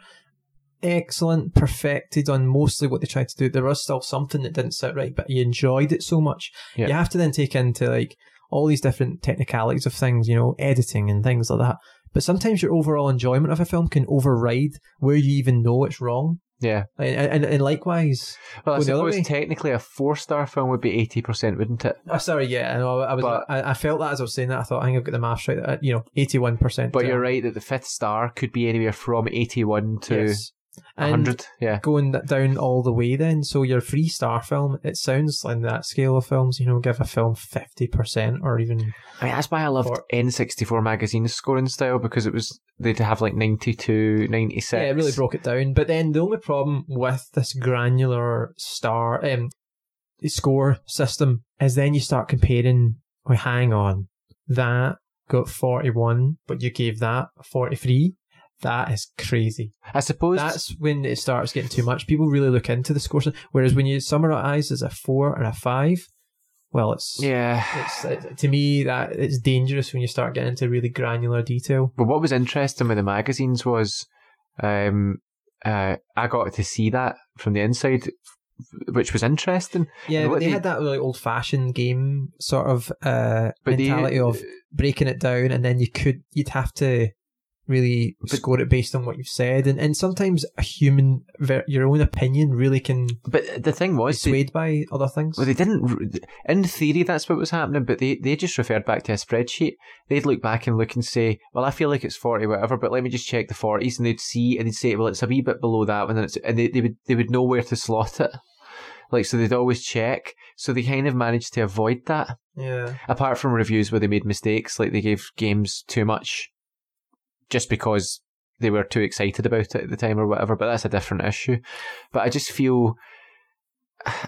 excellent, perfected on mostly what they tried to do. There was still something that didn't sit right, but you enjoyed it so much. Yep. You have to then take into, like, all these different technicalities of things, you know, editing and things like that. But sometimes your overall enjoyment of a film can override where you even know it's wrong. Yeah, and, and and likewise. Well, I suppose technically a four-star film would be eighty percent, wouldn't it? Oh, sorry, yeah, I know. I was, but, I, I felt that as I was saying that. I thought I think I've got the maths right. Uh, you know, eighty-one percent. But you're right that the fifth star could be anywhere from eighty-one to yes. one hundred. Yeah, going down all the way. Then, so your three-star film, it sounds like that scale of films. You know, give a film fifty percent or even. I mean, that's why I loved N sixty-four magazine's scoring style, because it was. They'd have like ninety-two, ninety-six. Yeah, it really broke it down. But then the only problem with this granular star um, score system is then you start comparing, well, hang on, that got forty-one, but you gave that forty-three. That is crazy. I suppose that's when it starts getting too much. People really look into the score. Whereas when you summarize as a four and a five, well, it's yeah. It's, it, to me, that it's dangerous when you start getting into really granular detail. But what was interesting with the magazines was, um, uh, I got to see that from the inside, which was interesting. Yeah, but they, they had that really old-fashioned game sort of uh, mentality they, of breaking it down, and then you could you'd have to really but, score it based on what you've said, and, and sometimes a human ver- your own opinion really can. But the thing was, be swayed they, by other things. Well, they didn't. In theory, that's what was happening, but they, they just referred back to a spreadsheet. They'd look back and look and say, "Well, I feel like it's forty, whatever." But let me just check the forties, and they'd see and they'd say, "Well, it's a wee bit below that," and then it's, and they, they would they would know where to slot it. Like, so they'd always check. So they kind of managed to avoid that. Yeah. Apart from reviews where they made mistakes, like they gave games too much just because they were too excited about it at the time or whatever, but that's a different issue. But I just feel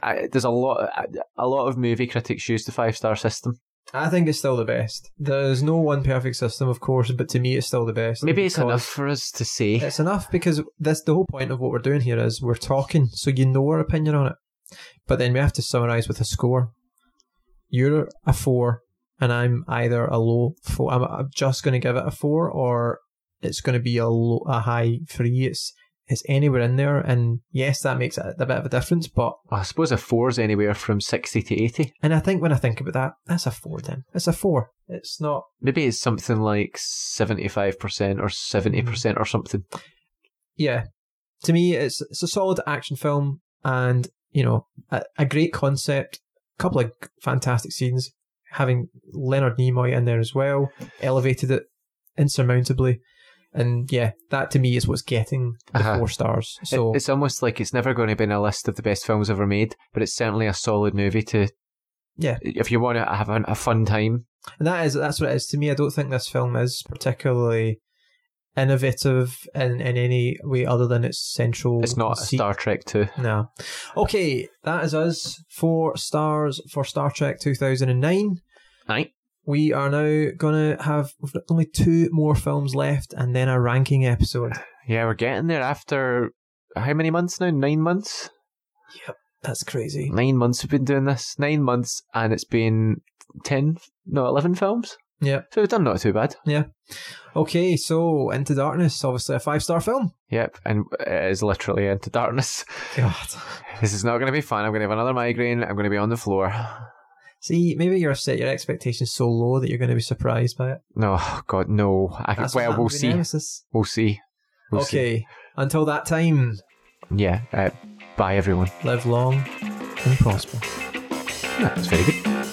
I, there's a lot a lot of movie critics use the five-star system. I think it's still the best. There's no one perfect system, of course, but to me it's still the best. Maybe it's enough for us to say. It's enough because this, the whole point of what we're doing here is we're talking, so you know our opinion on it. But then we have to summarise with a score. You're a four, and I'm either a low four. I'm, I'm just going to give it a four, or it's going to be a low, a high three. It's it's anywhere in there, and yes, that makes a, a bit of a difference. But I suppose a four is anywhere from sixty to eighty. And I think when I think about that, that's a four. Then it's a four. It's not. Maybe it's something like seventy-five percent or seventy percent or something. Yeah, to me, it's it's a solid action film, and you know, a, a great concept, a couple of fantastic scenes. Having Leonard Nimoy in there as well elevated it insurmountably, and yeah, that to me is what's getting the uh-huh. four stars. So it, it's almost like it's never going to be in a list of the best films ever made, but it's certainly a solid movie to, yeah, if you want to have a, a fun time. And that is that's what it is to me. I don't think this film is particularly innovative in, in any way other than its central. It's not seat. Star Trek two. No. Okay, that is us. Four stars for Star Trek two thousand nine. Right. We are now going to have only two more films left and then a ranking episode. Yeah, we're getting there after how many months now? Nine months? Yep, that's crazy. Nine months we've been doing this. Nine months and it's been ten, no, eleven films. Yeah. So we've done not too bad. Yeah. Okay, so Into Darkness, obviously a five-star film. Yep, and it is literally Into Darkness. God. This is not going to be fun. I'm going to have another migraine. I'm going to be on the floor. See, maybe you're set your expectations so low that you're going to be surprised by it. No, God, no. I can, well, we'll see. Nemesis. We'll see. We'll okay, see. Until that time. Yeah, uh, bye everyone. Live long and prosper. Yeah, that's very good.